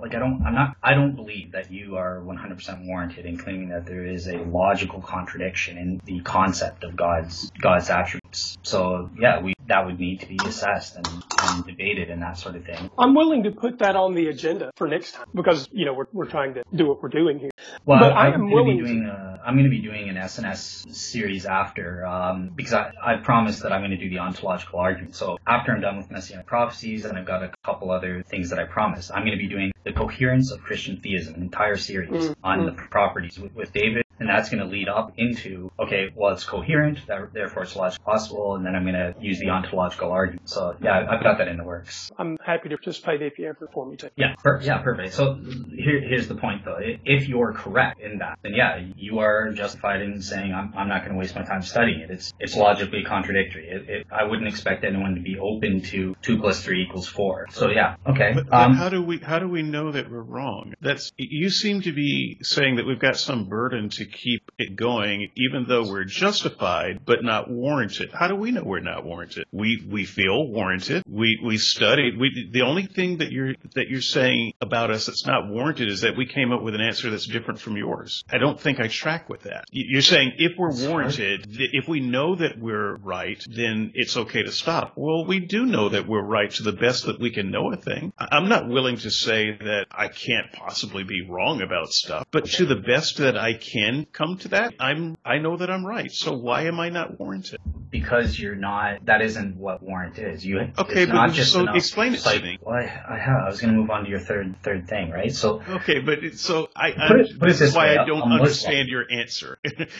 Like I don't, I'm not, I don't believe that you are one hundred percent warranted in claiming that there is a logical contradiction in the concept of God's God's attributes. So yeah, we that would need to be assessed and, and debated and that sort of thing. I'm willing to put that on the agenda for next time because you know we're we're trying to do what we're doing here. Well, but I, I am willing to be doing. A, I'm going to be doing an S and S series after um, because I I promised that I'm going to do the ontological argument. So after I'm done with Messianic prophecies, and I've got a couple other things that I promised, I'm going to be doing the coherence of Christian theism, an entire series mm-hmm. on the properties with, with David. And that's going to lead up into, okay, well, it's coherent, that, therefore it's logically possible, and then I'm going to use the ontological argument. So, yeah, I've got that in the works. I'm happy to participate if you ever for me to. Yeah, per- yeah, perfect. So here, here's the point, though. If you're correct in that, then, yeah, you are justified in saying, I'm, I'm not going to waste my time studying it. It's it's logically contradictory. It, it, I wouldn't expect anyone to be open to two plus three equals four. So, yeah, okay. But, but um, how do we how do we know that we're wrong? That's you seem to be saying that we've got some burden to keep it going, even though we're justified but not warranted. How do we know we're not warranted? We we feel warranted. We we studied. We the only thing that you're that you're saying about us that's not warranted is that we came up with an answer that's different from yours. I don't think I track with that. You're saying if we're warranted, if we know that we're right, then it's okay to stop. Well, we do know that we're right to the best that we can know a thing. I'm not willing to say that I can't possibly be wrong about stuff, but to the best that I can come to that, I'm I know that I'm right. So why am I not warranted? Because you're not. That isn't what warrant is. You okay? It's but not just so enough. Explain it to me. Well, I, I, I was going to move on to your third third thing, right? So okay, but it, so I. Put it, put this is why I don't understand your answer.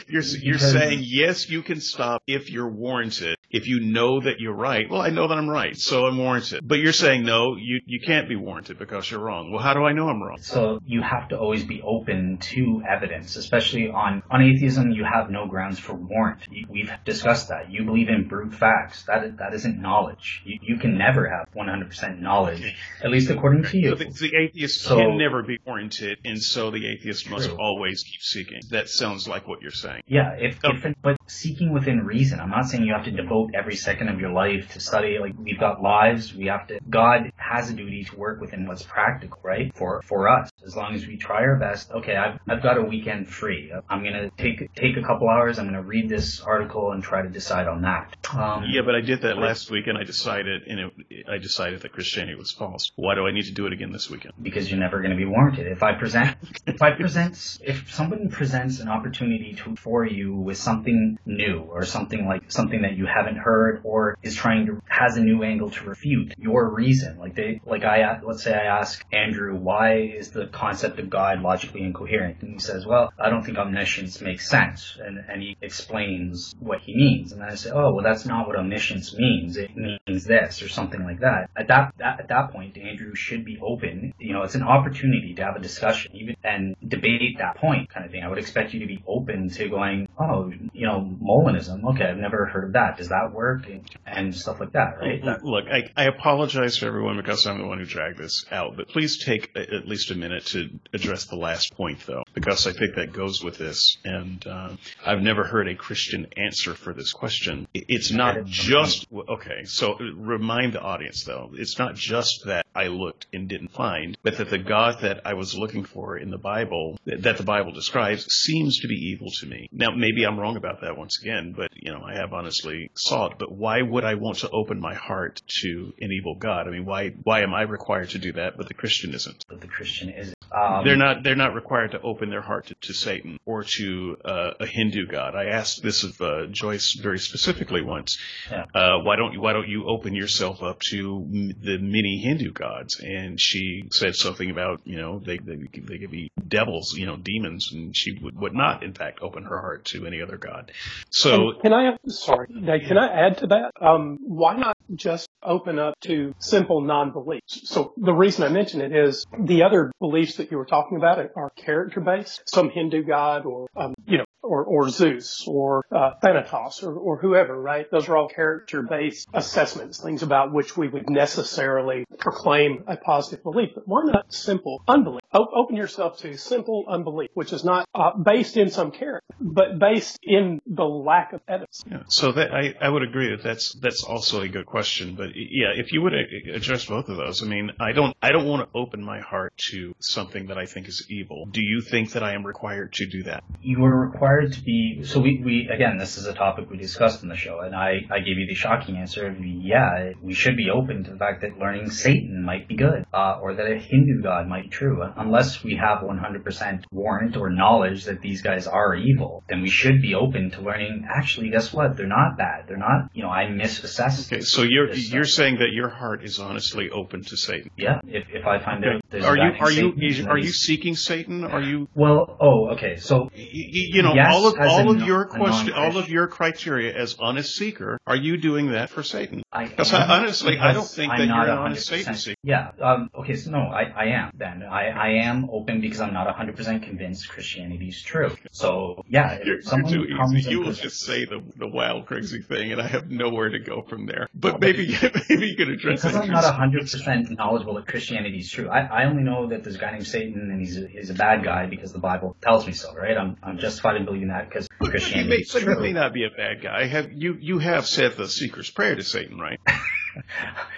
you're you're saying yes, you can stop if you're warranted. If you know that you're right, well, I know that I'm right, so I'm warranted. But you're saying, no, you, you can't be warranted because you're wrong. Well, how do I know I'm wrong? So you have to always be open to evidence, especially on, on atheism, you have no grounds for warrant. You, we've discussed that. You believe in brute facts. That, is, that isn't knowledge. You, you can never have one hundred percent knowledge, at least according to you. So the, the atheist so, can never be warranted, and so the atheist true. Must always keep seeking. That sounds like what you're saying. Yeah, if, um, if, but seeking within reason. I'm not saying you have to devote every second of your life to study. Like, we've got lives, we have to, God has a duty to work within what's practical, right? For for us, as long as we try our best. Okay, I've, I've got a weekend free. I'm going to take take a couple hours, I'm going to read this article and try to decide on that. Um, yeah, but I did that last week and I decided, and it, I decided that Christianity was false. Why do I need to do it again this weekend? Because you're never going to be warranted. If I present, if I presents, if someone presents an opportunity to, for you with something new or something like something that you haven't heard or is trying to, has a new angle to refute your reason. Like they, like I, let's say I ask Andrew, why is the concept of God logically incoherent? And he says, well, I don't think omniscience makes sense. And, and he explains what he means. And then I say, oh, well, that's not what omniscience means. It means this or something like that. At that, that, at that point, Andrew should be open. You know, it's an opportunity to have a discussion even and debate that point kind of thing. I would expect you to be open to going, oh, you know, Molinism. Okay, I've never heard of that. Does that work? And, and stuff like that, right? That, Look, I, I apologize to everyone because I'm the one who dragged this out, but please take a, at least a minute to address the last point, though, because I think that goes with this. And uh, I've never heard a Christian answer for this question. It's not just, okay, so remind the audience, though, it's not just that I looked and didn't find, but that the God that I was looking for in the Bible, that the Bible describes, seems to be evil to me. Now, maybe I'm wrong about that once again, but, you know, I have honestly sought, but why would I want to open my heart to an evil God? I mean, why why am I required to do that, but the Christian isn't? But the Christian isn't. Um, they're not They're not required to open their heart to, to Satan or to uh, a Hindu god. I asked this of uh, Joyce very specifically once. Yeah. Uh, why don't you Why don't you open yourself up to m- the many Hindu gods? And she said something about, you know, they they, they could be devils, you know, demons, and she would, would not, in fact, open her heart to any other god. So can, can I have, sorry, can I add to that? Um, why not just open up to simple non-belief? So the reason I mention it is the other beliefs that you were talking about are character-based, some Hindu god or, um, you know, Or, or Zeus or uh, Thanatos or, or whoever, right? Those are all character-based assessments, things about which we would necessarily proclaim a positive belief. But why not simple unbelief? O- open yourself to simple unbelief, which is not uh, based in some character, but based in the lack of evidence. Yeah. So that, I, I would agree that that's that's also a good question. But yeah, if you would address both of those, I mean, I don't I don't want to open my heart to something that I think is evil. Do you think that I am required to do that? You are required to be, so we, we, again, this is a topic we discussed in the show, and I, I gave you the shocking answer of, yeah, we should be open to the fact that learning Satan might be good, uh, or that a Hindu god might be true. Unless we have one hundred percent warrant or knowledge that these guys are evil, then we should be open to learning, actually, guess what, they're not bad, they're not, you know, I misassessed. Okay, so you're you're stuff. saying that your heart is honestly open to Satan? Yeah, if, if I find okay. out there's are you Are Satan, you is, are you seeking Satan? Are you? Well, oh, okay, so, y- you know, yeah. All of, all of your question, all of your criteria as honest seeker, are you doing that for Satan? I am, honestly, I don't think I'm that you're an honest Satan seeker. Yeah. Um, okay, so no, I, I am then. I, I am open because I'm not one hundred percent convinced Christianity is true. So, yeah. You're, if someone you're too comes easy. You will just say the, the wild, crazy thing, and I have nowhere to go from there. But, well, maybe, but maybe you could address that. Because I'm not one hundred percent knowledgeable that Christianity is true. I, I only know that there's a guy named Satan, and he's a, he's a bad guy because the Bible tells me so, right? I'm, I'm justified in believing in that because Christianity may, is true. But he may not be a bad guy. Have, you, you have said the seeker's prayer to Satan, right?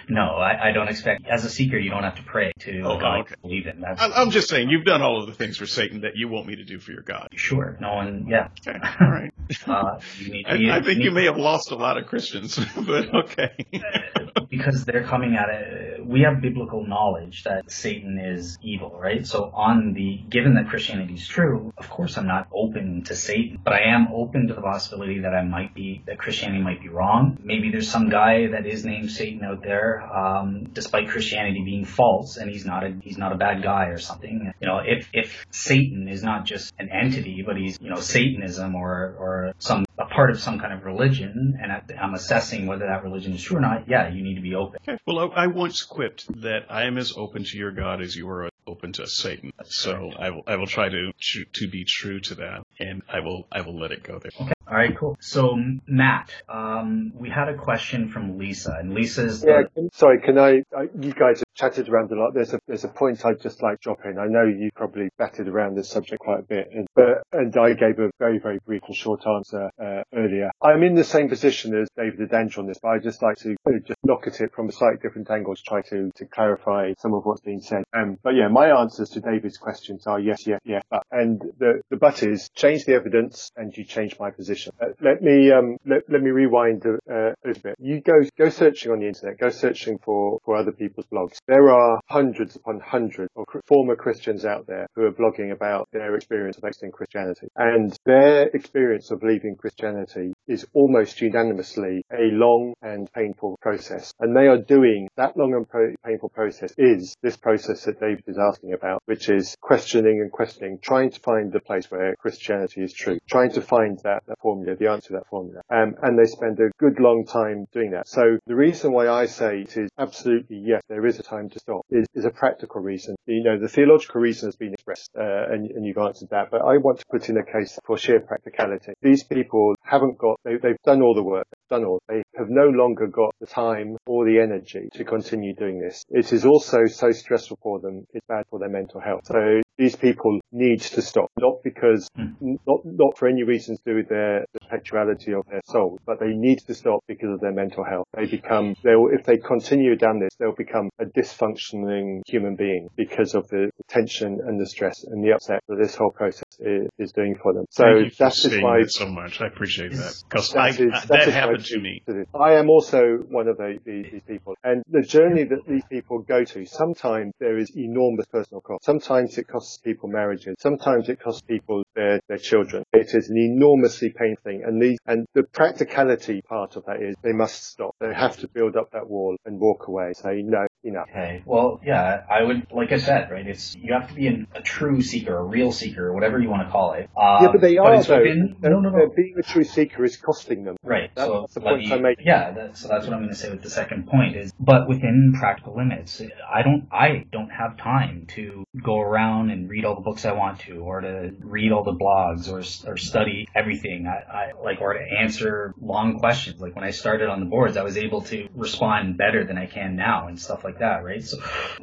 No, I, I don't expect, as a seeker, you don't have to pray to oh, God okay. to believe in. That's, I'm just saying, you've done all of the things for Satan that you want me to do for your God. Sure. No one, yeah. Okay. All right. Uh, you need, I, you, I think you, you may to, have lost a lot of Christians, but okay. Because they're coming at it, we have biblical knowledge that Satan is evil, right? So on the, given that Christianity is true, of course I'm not open to Satan, but I am open to the possibility that I might be, that Christianity might be wrong. Maybe there's some guy that is named Satan out there, um, despite Christianity being false, and he's not a he's not a bad guy or something. You know, if if Satan is not just an entity, but he's, you know, Satanism or or some a part of some kind of religion, and I'm assessing whether that religion is true or not, yeah, you need to be open. Okay. Well, I, I once quipped that I am as open to your God as you are open to Satan. That's so correct. I will I will try to to be true to that, and I will I will let it go there. Okay. All right, cool. So, Matt, um, we had a question from Lisa, and Lisa's... Yeah, sorry, can I, I... You guys chatted around a lot. There's a there's a point I'd just like drop in. I know you probably batted around this subject quite a bit, and but, and I gave a very very brief and short answer uh, earlier. I'm in the same position as David Adange on this, but I just like to just knock at it from a slightly different angle to try to to clarify some of what's being said. Um, but yeah, my answers to David's questions are yes, yes, yes, but. And the the but is change the evidence, and you change my position. Uh, let me um let, let me rewind a, uh, a little bit. You go go searching on the internet. Go searching for for other people's blogs. There are hundreds upon hundreds of former Christians out there who are blogging about their experience of exiting Christianity. And their experience of leaving Christianity is almost unanimously a long and painful process. And they are doing that long and pro- painful process is this process that David is asking about, which is questioning and questioning, trying to find the place where Christianity is true, trying to find that, that formula, the answer to that formula. Um, and they spend a good long time doing that. So the reason why I say it is absolutely yes, there is a time to stop is, is a practical reason. You know, the theological reason has been expressed, uh, and, and you've answered that. But I want to put in a case for sheer practicality. These people haven't got, they, they've done all the work, done all. They have no longer got the time or the energy to continue doing this. It is also so stressful for them. It's bad for their mental health. So these people need to stop, not because, mm. not not for any reasons to do with their the sexuality of their soul, but they need to stop because of their mental health. They become, they'll if they continue down this, they'll become a dysfunctioning human being because of the tension and the stress and the upset that this whole process is, is doing for them. So Thank you for that's saying why that so much. I appreciate that because that, that, that happened to me. To I am also one of the, the, these people, and the journey that these people go to. Sometimes there is enormous personal cost. Sometimes it costs people marriages. Sometimes it costs people their, their children. It is an enormously painful thing. And the, and the practicality part of that is they must stop. They have to build up that wall and walk away. Say, no, enough. Okay. Well, yeah, I would, like I said, right, it's, you have to be an, a true seeker, a real seeker, whatever you want to call it. Um, yeah, but they are, but though. Been, no, no, no. Being a true seeker is costing them. Right. That, so that's the point me, I made. Yeah, that, so that's what I'm going to say with the second point is, but within practical limits, I don't, I don't have time to go around and And read all the books I want to, or to read all the blogs, or or study everything. I, I like, or to answer long questions. Like when I started on the boards, I was able to respond better than I can now, and stuff like that. Right? So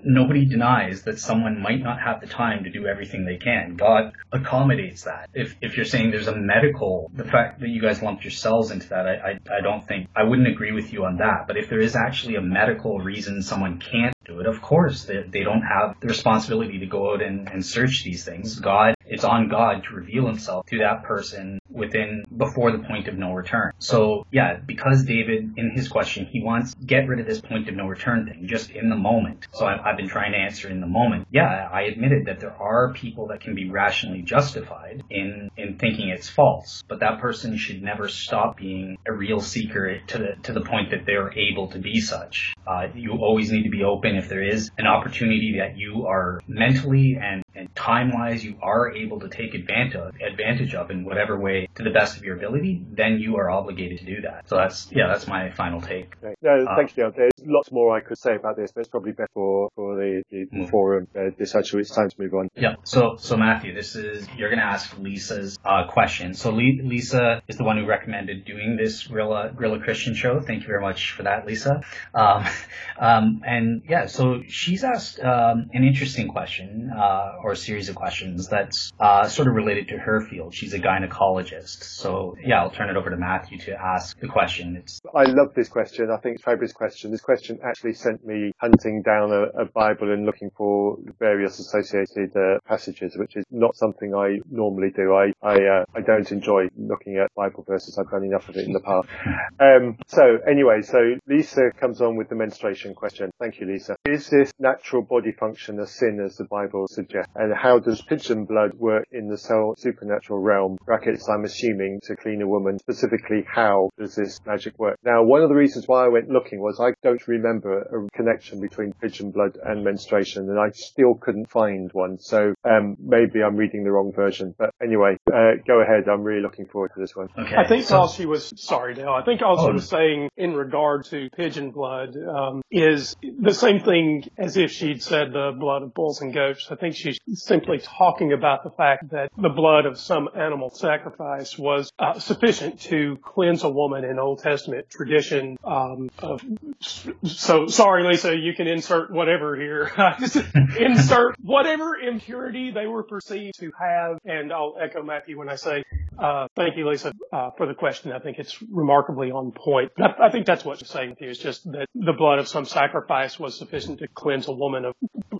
nobody denies that someone might not have the time to do everything they can. God accommodates that. If if you're saying there's a medical, the fact that you guys lump yourselves into that, I I, I don't think I wouldn't agree with you on that. But if there is actually a medical reason someone can't do it, of course they, they don't have the responsibility to go out and, and search these things. God, it's on God to reveal himself to that person within, before the point of no return. So yeah, because David, in his question, he wants get rid of this point of no return thing, just in the moment. So I, I've been trying to answer in the moment. Yeah, I admitted that there are people that can be rationally justified in, in thinking it's false, but that person should never stop being a real seeker to the, to the point that they're able to be such. Uh, you always need to be open if there is an opportunity that you are mentally and and time-wise you are able to take advantage of, advantage of in whatever way to the best of your ability, then you are obligated to do that. So that's, yeah, that's my final take. Thanks. No, uh, thanks, Neil. There's lots more I could say about this, but it's probably better for, for the, the mm-hmm. forum. Uh, this actually, it's time to move on. Yeah, so so Matthew, this is, you're going to ask Lisa's uh, question. So Le- Lisa is the one who recommended doing this Gorilla, Gorilla Christian show. Thank you very much for that, Lisa. Um, um, and yeah, so she's asked um, an interesting question, uh, or a series of questions that's uh, sort of related to her field. She's a gynecologist. So yeah, I'll turn it over to Matthew to ask the question. It's... I love this question. I think it's a fabulous question. This question actually sent me hunting down a, a Bible and looking for various associated uh, passages, which is not something I normally do. I I, uh, I don't enjoy looking at Bible verses. I've done enough of it in the past. Um, so anyway, so Lisa comes on with the menstruation question. Thank you, Lisa. Is this natural body function a sin as the Bible suggests? And how does pigeon blood work in the soul supernatural realm? Brackets, I'm assuming, to clean a woman. Specifically, how does this magic work? Now, one of the reasons why I went looking was I don't remember a connection between pigeon blood and menstruation, and I still couldn't find one. So um, maybe I'm reading the wrong version. But anyway, uh, go ahead. I'm really looking forward to this one. Okay. I think so, all she was, sorry, Dale, I think all she oh. was saying in regard to pigeon blood um, is the same thing as if she'd said the blood of bulls and goats. I think she's simply talking about the fact that the blood of some animal sacrifice sacrifice was uh, sufficient to cleanse a woman in Old Testament tradition. Um, of, so, sorry, Lisa, you can insert whatever here. Insert whatever impurity they were perceived to have. And I'll echo Matthew when I say, uh, thank you, Lisa, uh, for the question. I think it's remarkably on point. I, I think that's what you're saying, Matthew, is just that the blood of some sacrifice was sufficient to cleanse a woman of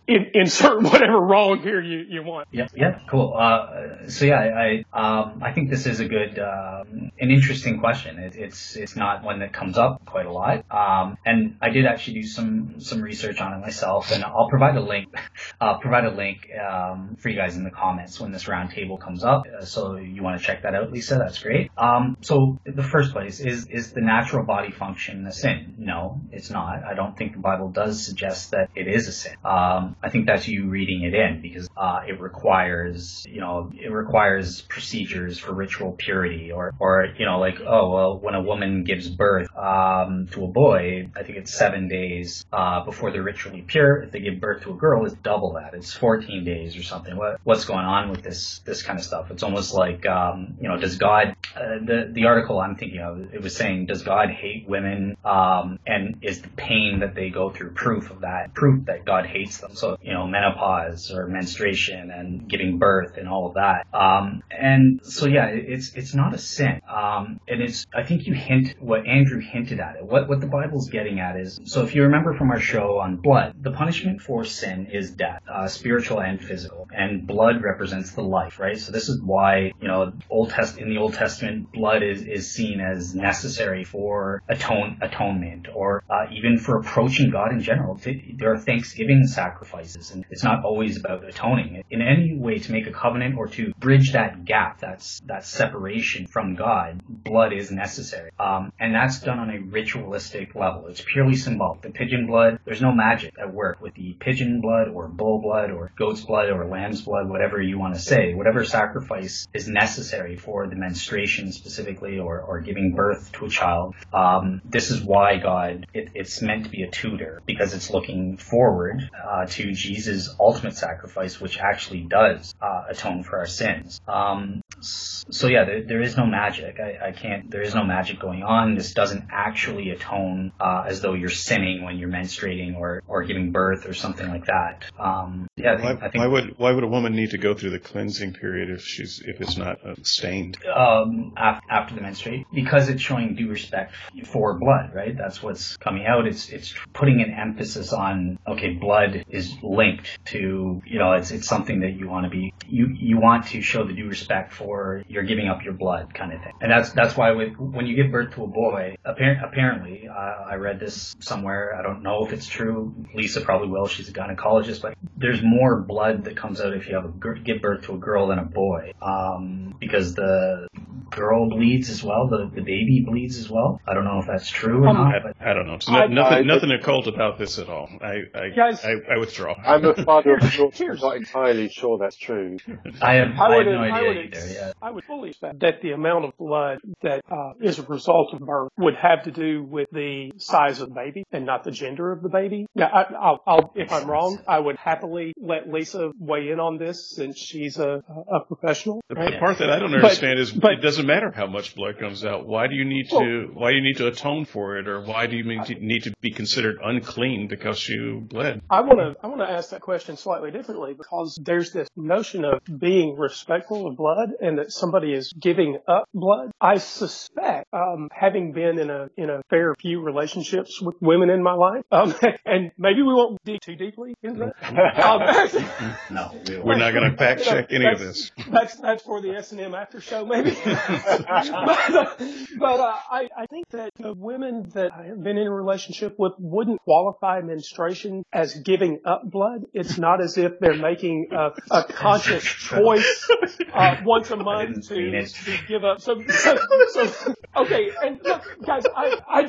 in, insert whatever wrong here you, you want. Yeah, yeah, cool. Uh, so yeah, I I, um, I think this is a good, uh, an interesting question. It, it's it's not one that comes up quite a lot. Um, and I did actually do some some research on it myself, and I'll provide a link, uh, provide a link um, for you guys in the comments when this roundtable comes up. Uh, so you want to check that out, Lisa? That's great. Um, so the first place is is the natural body function a sin? No, it's not. I don't think the Bible does suggest that it is a sin. Um, I think that's you reading it in because uh, it requires, you know, it requires procedures for ritual purity, or, or you know, like, oh, well, when a woman gives birth um, to a boy, I think it's seven days uh, before they're ritually pure. If they give birth to a girl, it's double that. It's fourteen days or something. What, what's going on with this this kind of stuff? It's almost like, um, you know, does God, uh, the, the article I'm thinking of, it was saying, does God hate women? Um, and is the pain that they go through proof of that, proof that God hates them? So, you know, menopause or menstruation and giving birth and all of that. Um, and so, yeah, it's it's not a sin. Um, and it's, I think you hint, what Andrew hinted at it. What, what the Bible's getting at is, so if you remember from our show on blood, the punishment for sin is death, uh, spiritual and physical. And blood represents the life, right? So this is why, you know, Old Test in the Old Testament, blood is, is seen as necessary for atone atonement or uh, even for approaching God in general. There are thanksgiving sacrifices, and it's not always about atoning. In any way to make a covenant or to bridge that gap, that's that separation from God, blood is necessary. Um, and that's done on a ritualistic level. It's purely symbolic. The pigeon blood, there's no magic at work with the pigeon blood or bull blood or goat's blood or lamb's blood, whatever you want to say, whatever sacrifice is necessary for the menstruation specifically or, or giving birth to a child. Um, this is why God, it, it's meant to be a tutor, because it's looking forward uh, to Jesus' ultimate sacrifice, which actually does uh, atone for our sins. Um, so yeah, there, there is no magic. I, I can't, there is no magic going on. This doesn't actually atone uh, as though you're sinning when you're menstruating or, or giving birth or something like that. Um, yeah, I think, why, I think, why would why would a woman need to go through the cleansing period if she's if it's not uh, stained? Um, after, after the menstruation, because it's showing due respect for blood, right? That's what's coming out. It's it's putting an emphasis on, okay, blood is linked to, you know, it's it's something that you want to be, you you want to show the due respect for. You're giving up your blood, kind of thing, and that's that's why with, when you give birth to a boy, apparent, apparently, uh, I read this somewhere. I don't know if it's true. Lisa probably will. She's a gynecologist, but there's more blood that comes out if you have a give birth to a girl than a boy, um, because the girl bleeds as well. The, the baby bleeds as well. I don't know if that's true or um, not. But I, I don't know. No, I, nothing I, nothing I, occult about this at all. I I, guys, I, I withdraw. I'm a father of short. I'm not entirely sure that's true. I have, I I have no idea I would, either. Yeah. I would fully expect that the amount of blood that uh, is a result of birth would have to do with the size of the baby and not the gender of the baby. Now, I, I'll, I'll, if I'm wrong, I would happily let Lisa weigh in on this since she's a, a professional. Right? The part that I don't understand but, is but, it doesn't matter how much blood comes out. Why do you need well, to? Why do you need to atone for it, or why do you need to, need to be considered unclean because you bled? I want to. I want to ask that question slightly differently because there's this notion of being respectful of blood and that somebody is giving up blood. I suspect, um, having been in a in a fair few relationships with women in my life, um, and maybe we won't dig too deeply into that. Um, no, we we're not going to fact check you know, any of this. That's that's for the S and M after show, maybe. but uh, but uh, I I think that the women that I have been in a relationship with wouldn't qualify menstruation as giving up blood. It's not as if they're making a, a conscious choice uh, once a month. To, to give up. So, so, so Okay, and look, guys, I, I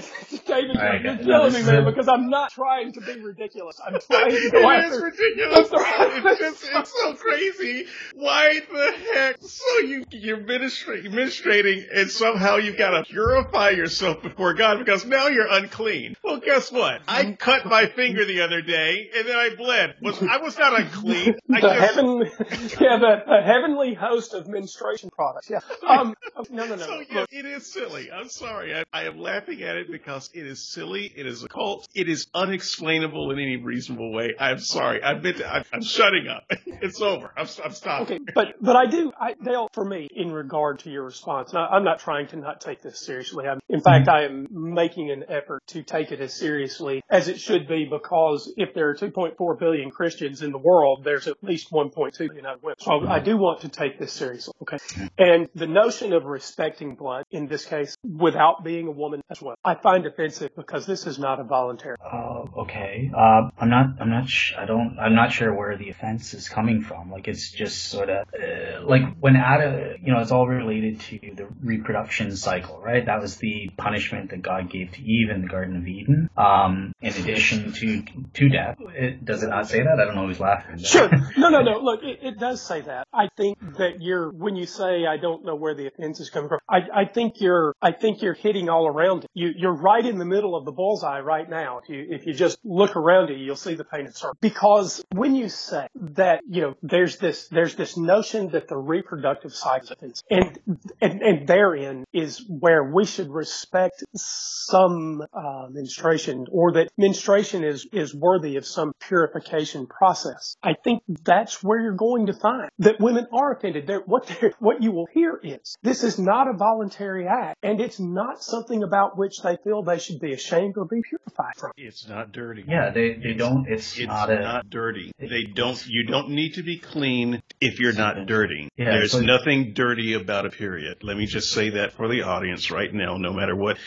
David, I you're killing me, man, because I'm not trying to be ridiculous. I'm trying to go it after... It is ridiculous. It's just, it's so crazy. Why the heck? So you, you're ministra- ministrating, and somehow you've got to purify yourself before God, because now you're unclean. Well, guess what? I cut my finger the other day, and then I bled. Was, I was not unclean. I the, just... heaven, yeah, the, the heavenly host of menstruation products. Yeah. Um, no, no, no. So, yeah, it is silly. I'm sorry. I, I am laughing at it because it is silly. It is occult. It is unexplainable in any reasonable way. I'm sorry. I've been to, I, I'm shutting up. It's over. I'm, I'm stopping. Okay, but, but I do, I, Dale, for me, in regard to your response, now, I'm not trying to not take this seriously. I'm, in fact, I am making an effort to take it as seriously as it should be, because if there are two point four billion Christians in the world, there's at least one point two billion other women. So I do want to take this seriously, okay? And the notion of respecting blood in this case without being a woman as well, I find offensive, because this is not a voluntary. Oh, uh, okay. Uh, I'm not, I'm not, sh- I don't, I'm not sure where the offense is coming from. Like, it's just sort of, uh, like when Adam, you know, it's all related to the reproduction cycle, right? That was the punishment that God gave to Eve in the Garden of Eden. Um, in addition to, to death. It, does it not say that? I don't know who's laughing. Sure. No, no, no. Look, it, it does say that. I think that you're, when you say, I don't know where the offense is coming from, I, I think you're, I think you're hitting all around it. You, you're right in the middle of the bullseye right now. If you, if you just look around you, you'll see the painted circle. Because when you say that, you know, there's this, there's this notion that the reproductive cycle is offensive, and, and, and therein is where we should respect some, uh, menstruation, or that menstruation is, is worthy of some purification process. I think that's where you're going to find that women are offended. They're, what they're, what you will hear is, this is not a voluntary act, and it's not something about which they feel they should be ashamed or be purified from. It's not dirty. Yeah, they, they it's, don't, it's, it's not, not a, dirty. It, they don't, you don't need to be clean if you're not dirty. Yeah, There's like, nothing dirty about a period. Let me just say that for the audience right now, no matter what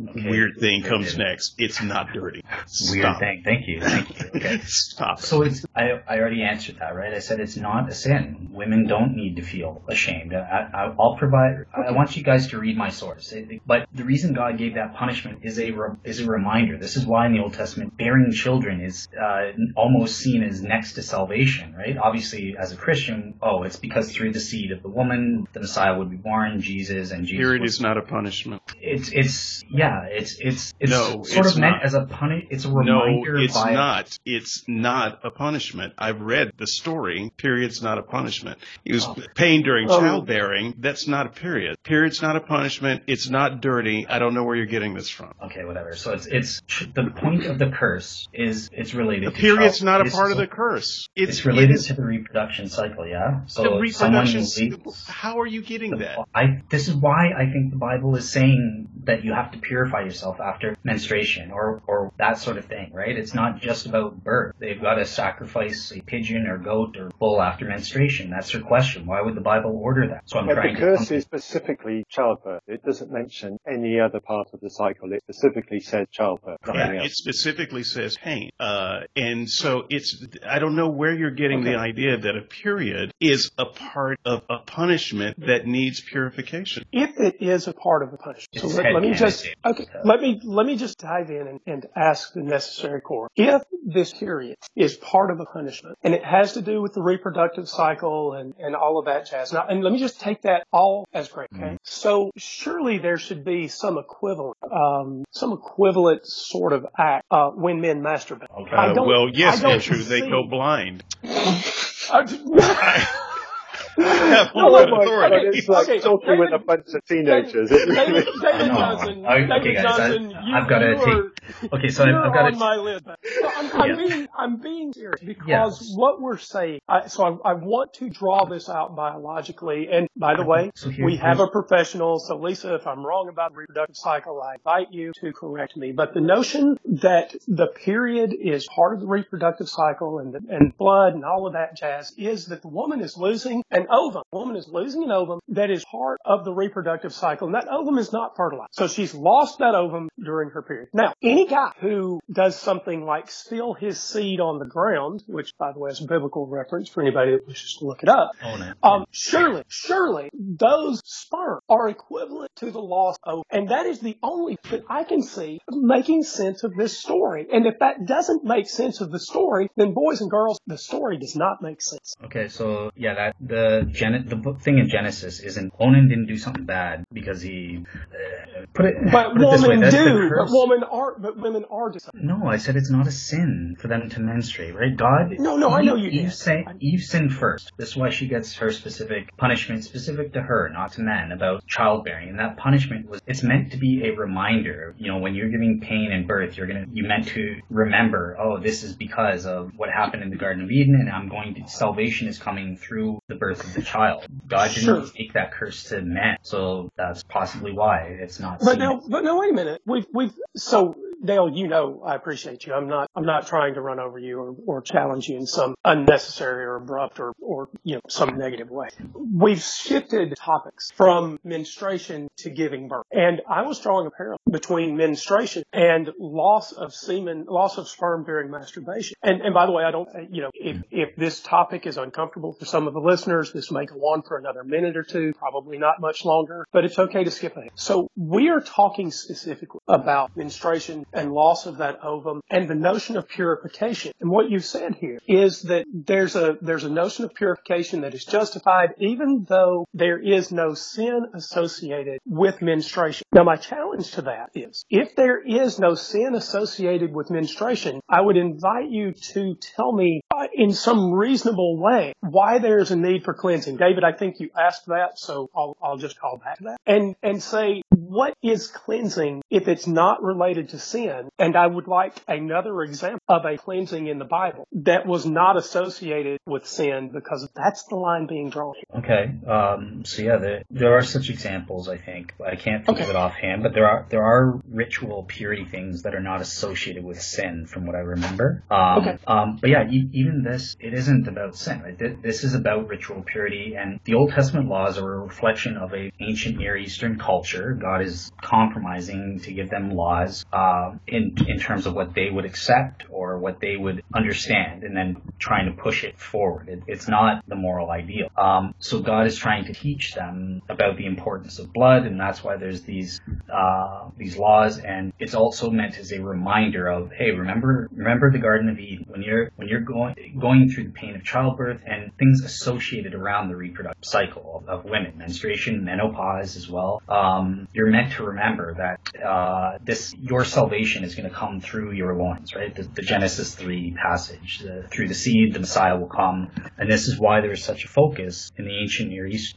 okay, weird thing okay. comes next, it's not dirty. Stop. Weird thing. Thank you. Thank you. Okay. Stop. So it's, I, I already answered that, right? I said it's not a sin. Women don't need to feel ashamed. I, I, I'll provide, okay. I want you guys to read my source. It, but the reason God gave that punishment is a, re, is a reminder. This is why in the Old Testament, bearing children is uh, almost seen as next to salvation, right? Obviously, as a Christian, oh, it's because through the seed of the woman, the Messiah would be born, Jesus, and Jesus. Here it is not a punishment. It's, it's, yeah, it's, it's, it's no, sort it's of not. meant as a punish, it's a reminder. No, it's by not. A, it's not a punishment. I've read the story. Period's not a punishment. It was oh. pain during oh. childbearing. That's not a period. Period's not a punishment. It's not dirty. I don't know where you're getting this from. Okay, whatever. So it's, it's, the point of the curse is, it's related the to period's child. Not a part of the curse. It's, it's related it's, to the reproduction cycle, yeah? So the reproduction cycle. How are you getting the, that? I, this is why I think the Bible is saying that you have to purify yourself after menstruation, or, or that sort of thing, right? It's not just about birth. They've got to sacrifice a pigeon or goat or bull after menstruation. That's your question. Why would the Bible order that? So I'm but trying to... The curse is specifically childbirth. It doesn't mention any other part of the cycle. It specifically says childbirth. Yeah, it specifically says pain. Uh, and so it's... I don't know where you're getting okay. the idea that a period is a part of a punishment that needs purification. If it is a part of a punishment. So let, let me just... Okay, let me, let me just dive in and, and ask the necessary core. If this period is part of a punishment, and it has to do with the reproductive cycle and, and all of that jazz. Now, and let me just take that all as great. Okay? Mm-hmm. So surely there should be some equivalent, um, some equivalent sort of act uh, when men masturbate. Okay. I don't, uh, well, yes, Andrew, they go blind. I just, have no oh authority. God, it's like okay, talking David, with a bunch of teenagers. David, David, David Johnson, oh, okay, David guys, Johnson, I, you, I've got to take. Okay, so I've got to. You're on my list. So I'm, yeah. I'm being, I'm being serious because yeah. what we're saying. I, so I, I want to draw this out biologically. And by the way, so here, we have a professional. So Lisa, if I'm wrong about the reproductive cycle, I invite you to correct me. But the notion that the period is part of the reproductive cycle and the, and blood and all of that jazz is that the woman is losing an ovum. A woman is losing an ovum that is part of the reproductive cycle, and that ovum is not fertilized. So she's lost that ovum during her period. Now, any guy who does something like spill his seed on the ground, which, by the way, is a biblical reference for anybody that wishes to look it up, oh, no. um, surely, surely those sperm are equivalent to the lost ovum. And that is the only thing I can see making sense of this story. And if that doesn't make sense of the story, then boys and girls, the story does not make sense. Okay, so, yeah, that the Gen- the thing in Genesis isn't Onan didn't do something bad because he... Uh, put it, but put women it this way, do. But women are But women are just... No, I said it's not a sin for them to menstruate, right? God... No, no, Eve, I know you Eve did. Say, Eve sinned first. This is why she gets her specific punishment specific to her, not to men, about childbearing. And that punishment was... It's meant to be a reminder. You know, when you're giving pain and birth, you're gonna you meant to remember, oh, this is because of what happened in the Garden of Eden, and I'm going to... Salvation is coming through the birth of the child. God didn't sure. take that curse to man, so that's possibly why it's not... But now, it. but now, wait a minute. We've, we've, so... Dale, you know I appreciate you. I'm not I'm not trying to run over you or, or challenge you in some unnecessary or abrupt or, or you know some negative way. We've shifted topics from menstruation to giving birth. And I was drawing a parallel between menstruation and loss of semen, loss of sperm during masturbation. And and by the way, I don't you know, if, if this topic is uncomfortable for some of the listeners, this may go on for another minute or two, probably not much longer, but it's okay to skip ahead. So we are talking specifically about menstruation and loss of that ovum and the notion of purification. And what you said here is that there's a there's a notion of purification that is justified even though there is no sin associated with menstruation. Now, my challenge to that is, if there is no sin associated with menstruation, I would invite you to tell me uh, in some reasonable way why there's a need for cleansing. David, I think you asked that, so I'll, I'll just call back to that. And, and say, what is cleansing if it's not related to sin? And I would like another example of a cleansing in the Bible that was not associated with sin, because that's the line being drawn. Okay. Um, so yeah, there, there are such examples, I think. I can't think okay. of it offhand, but there are there are ritual purity things that are not associated with sin, from what I remember. Um, okay. Um, but yeah, e- even this, it isn't about sin. Right? This is about ritual purity, and the Old Testament laws are a reflection of an ancient Near Eastern culture. God is compromising to give them laws uh, In, in terms of what they would accept or what they would understand, and then trying to push it forward. It, it's not the moral ideal. Um, so God is trying to teach them about the importance of blood, and that's why there's these uh, these laws. And it's also meant as a reminder of, hey, remember remember the Garden of Eden, when you're when you're going going through the pain of childbirth and things associated around the reproductive cycle of, of women, menstruation, menopause as well. Um, you're meant to remember that uh, this yourself. Salvation is going to come through your loins, right? The, the Genesis three passage, the, through the seed, the Messiah will come. And this is why there is such a focus in the ancient Near East,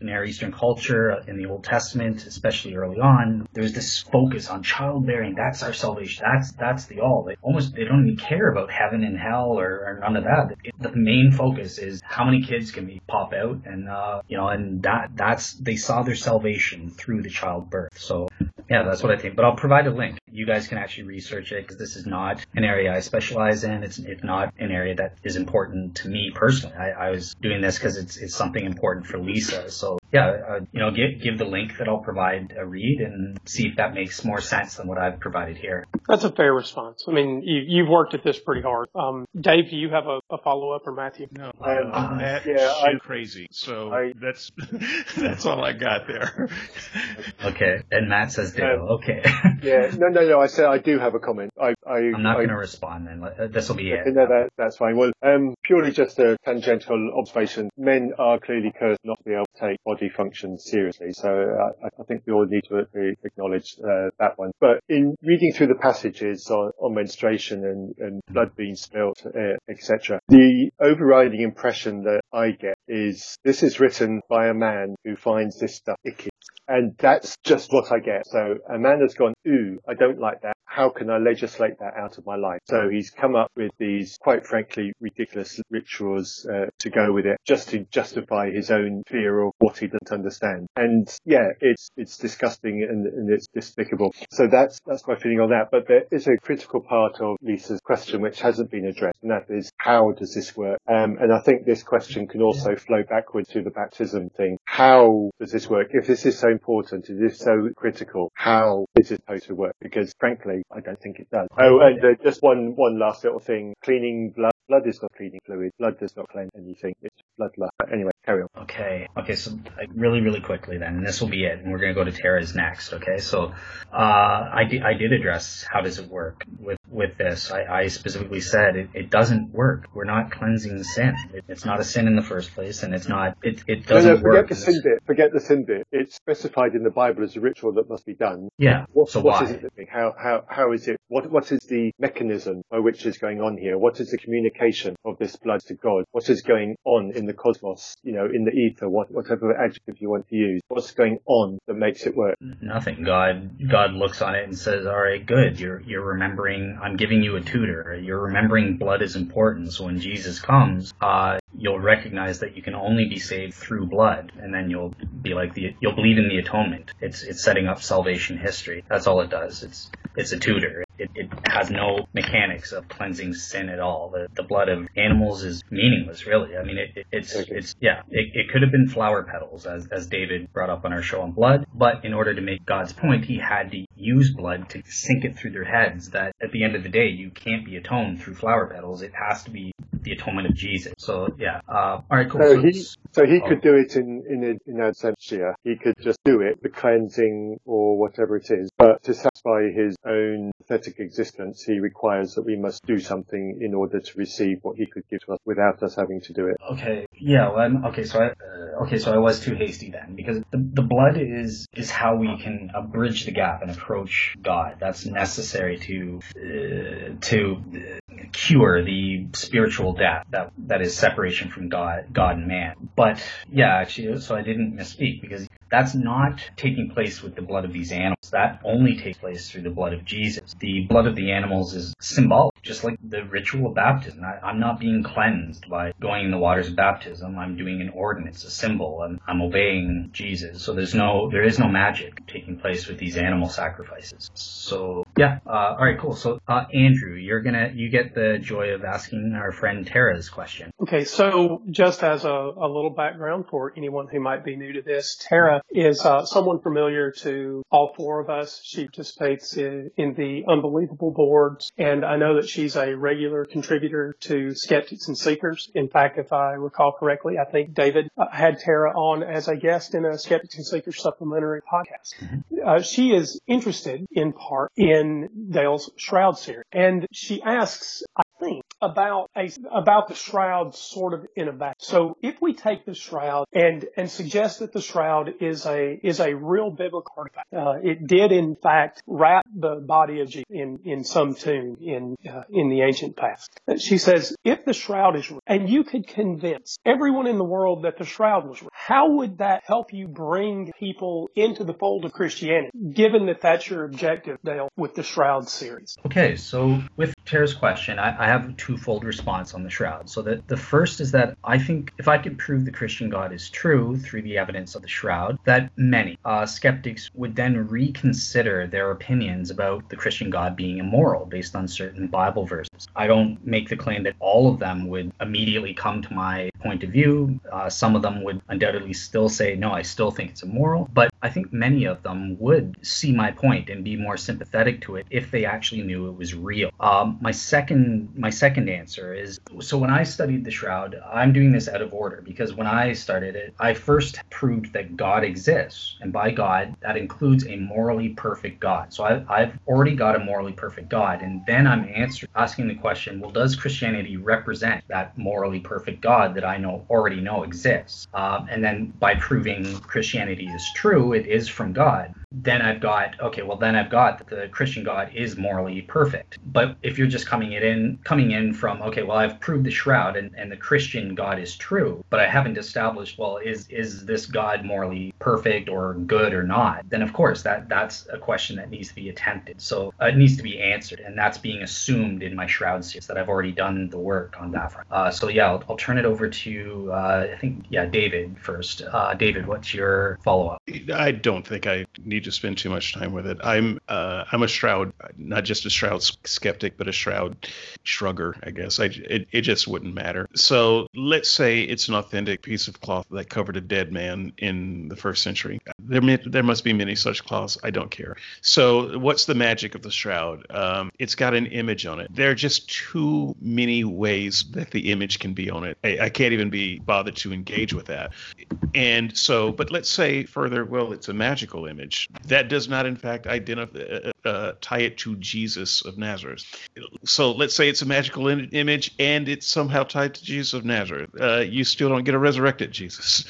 Near Eastern culture, in the Old Testament, especially early on. There's this focus on childbearing. That's our salvation. That's that's the all. They almost they don't even care about heaven and hell or, or none of that. It, the main focus is how many kids can we pop out, and uh, you know, and that that's they saw their salvation through the childbirth. So yeah, that's what I think. But I'll provide a link. You guys can actually research it, because this is not an area I specialize in. It's, it's not an area that is important to me personally. I, I was doing this because it's it's something important for Lisa. So yeah, uh, you know, give give the link that I'll provide a read and see if that makes more sense than what I've provided here. That's a fair response. I mean, you, you've worked at this pretty hard. Um, Dave, do you have a, a follow up, or Matthew? No, uh, uh, Matt, yeah, I'm crazy. So I, that's that's all I got there. Okay, and Matt says Dale. Um, okay. Yeah. No. No, no, I said I do have a comment. I, I, I'm not going to respond then. This will be it. No, that, that's fine. Well, um, purely just a tangential observation. Men are clearly cursed not to be able to take body functions seriously. So I, I think we all need to acknowledge uh, that one. But in reading through the passages on, on menstruation and, and blood being spilt, uh, et cetera, the overriding impression that I get is this is written by a man who finds this stuff icky. And that's just what I get. So Amanda's gone, ooh, I don't like that. How can I legislate that out of my life? So he's come up with these, quite frankly, ridiculous rituals uh, to go with it, just to justify his own fear of what he doesn't understand. And yeah, it's it's disgusting and, and it's despicable. So that's that's my feeling on that. But there is a critical part of Lisa's question which hasn't been addressed, and that is, how does this work? Um, and I think this question can also flow backwards to the baptism thing. How does this work? If this is so important, it is so critical, how is it supposed to work? Because frankly, I don't think it does. Oh, and uh, just one one last little thing. Cleaning blood. Blood is not cleaning fluid. Blood does not cleanse anything. It's blood lust. Anyway, carry on. Okay. Okay, so like, really, really quickly then, and this will be it, and we're going to go to Tara's next, okay? So uh, I, di- I did address how does it work with with this. I, I specifically said it, it doesn't work. We're not cleansing sin. It, it's not a sin in the first place, and it's not, it, it doesn't no, no, work. Forget the sin bit. Forget the sin bit. It's specified in the Bible as a ritual that must be done. Yeah, what, so what why? Is it? How, how, how is it? What What is the mechanism by which is going on here? What is the communication of this blood to God? What is going on in the cosmos, you know, in the ether, what, whatever adjective you want to use? What's going on that makes it work? Nothing. God God looks on it and says, all right, good, you're you're remembering, I'm giving you a tutor, you're remembering blood is important, so when Jesus comes, uh, you'll recognize that you can only be saved through blood, and then you'll be like the, you'll believe in the atonement. It's it's setting up salvation history. That's all it does. It's it's a tutor. It, it has no mechanics of cleansing sin at all. The, the blood of animals is meaningless, really. I mean, it, it, it's, okay. it's yeah, it, it could have been flower petals, as, as David brought up on our show on blood. But in order to make God's point, he had to use blood to sink it through their heads that at the end of the day, you can't be atoned through flower petals. It has to be the atonement of Jesus. So, yeah. Uh, all right, cool. So, so he, so he oh. could do it in, in, in absentia. He could just do it, the cleansing or whatever it is. But to satisfy his own pathetic existence, he requires that we must do something in order to receive what he could give to us without us having to do it. Okay, yeah, well, okay, so I, uh, okay, so I was too hasty then, because the, the blood is is how we can uh, bridge the gap and approach God. That's necessary to uh, to uh, cure the spiritual death that that is separation from God, God and man. But yeah, actually, so I didn't misspeak, because that's not taking place with the blood of these animals. That only takes place through the blood of Jesus. The blood of the animals is symbolic, just like the ritual of baptism. I, I'm not being cleansed by going in the waters of baptism. I'm doing an ordinance, a symbol, and I'm obeying Jesus. So there's no, there is no magic taking place with these animal sacrifices. So yeah, uh, all right, cool. So uh, Andrew, you're gonna, you get the joy of asking our friend Tara's question. Okay, so just as a, a little background for anyone who might be new to this, Tara is uh, someone familiar to all four of us. She participates in, in the Unbelievable boards, and I know that she's a regular contributor to Skeptics and Seekers. In fact, if I recall correctly, I think David uh, had Tara on as a guest in a Skeptics and Seekers supplementary podcast. Mm-hmm. Uh, she is interested, in part, in Dale's Shroud series, and she asks, I think, about a, about the Shroud sort of in a vacuum. So if we take the Shroud and, and suggest that the Shroud is Is a is a real biblical artifact. Uh, it did in fact wrap the body of Jesus in, in some tomb in uh, in the ancient past. She says, if the shroud is real, and you could convince everyone in the world that the shroud was real, how would that help you bring people into the fold of Christianity? Given that that's your objective, Dale, with the Shroud series. Okay, so with Tara's question, I, I have a twofold response on the shroud. So the the first is that I think if I could prove the Christian God is true through the evidence of the shroud, that many uh, skeptics would then reconsider their opinions about the Christian God being immoral based on certain Bible verses. I don't make the claim that all of them would immediately come to my point of view. Uh, some of them would undoubtedly still say, no, I still think it's immoral. But I think many of them would see my point and be more sympathetic to it if they actually knew it was real. Um, my second my second answer is, so when I studied the shroud, I'm doing this out of order, because when I started it, I first proved that God exists, and by God, that includes a morally perfect God. So I, I've already got a morally perfect God, and then I'm answering, asking the question, well, does Christianity represent that morally perfect God that I know already know exists? Um, and then by proving Christianity is true, it is from God. then I've got, okay, well, then I've got that the Christian God is morally perfect. But if you're just coming it in, coming in from, okay, well, I've proved the shroud and, and the Christian God is true, but I haven't established, well, is is this God morally perfect or good or not? Then, of course, that that's a question that needs to be attempted. So uh, it needs to be answered. And that's being assumed in my shroud series that I've already done the work on that front. Uh, so, yeah, I'll, I'll turn it over to, uh, I think, yeah, David first. Uh, David, what's your follow-up? I don't think I need to spend too much time with it. I'm uh, I'm a shroud, not just a shroud skeptic, but a shroud shrugger, I guess. I, it, it just wouldn't matter. So let's say it's an authentic piece of cloth that covered a dead man in the first century. There may, there must be many such cloths. I don't care. So what's the magic of the shroud? Um, it's got an image on it. There are just too many ways that the image can be on it. I, I can't even be bothered to engage with that. And so, but let's say further, well, it's a magical image. That does not, in fact, identify, uh, uh, tie it to Jesus of Nazareth. So let's say it's a magical in- image and it's somehow tied to Jesus of Nazareth. Uh, you still don't get a resurrected Jesus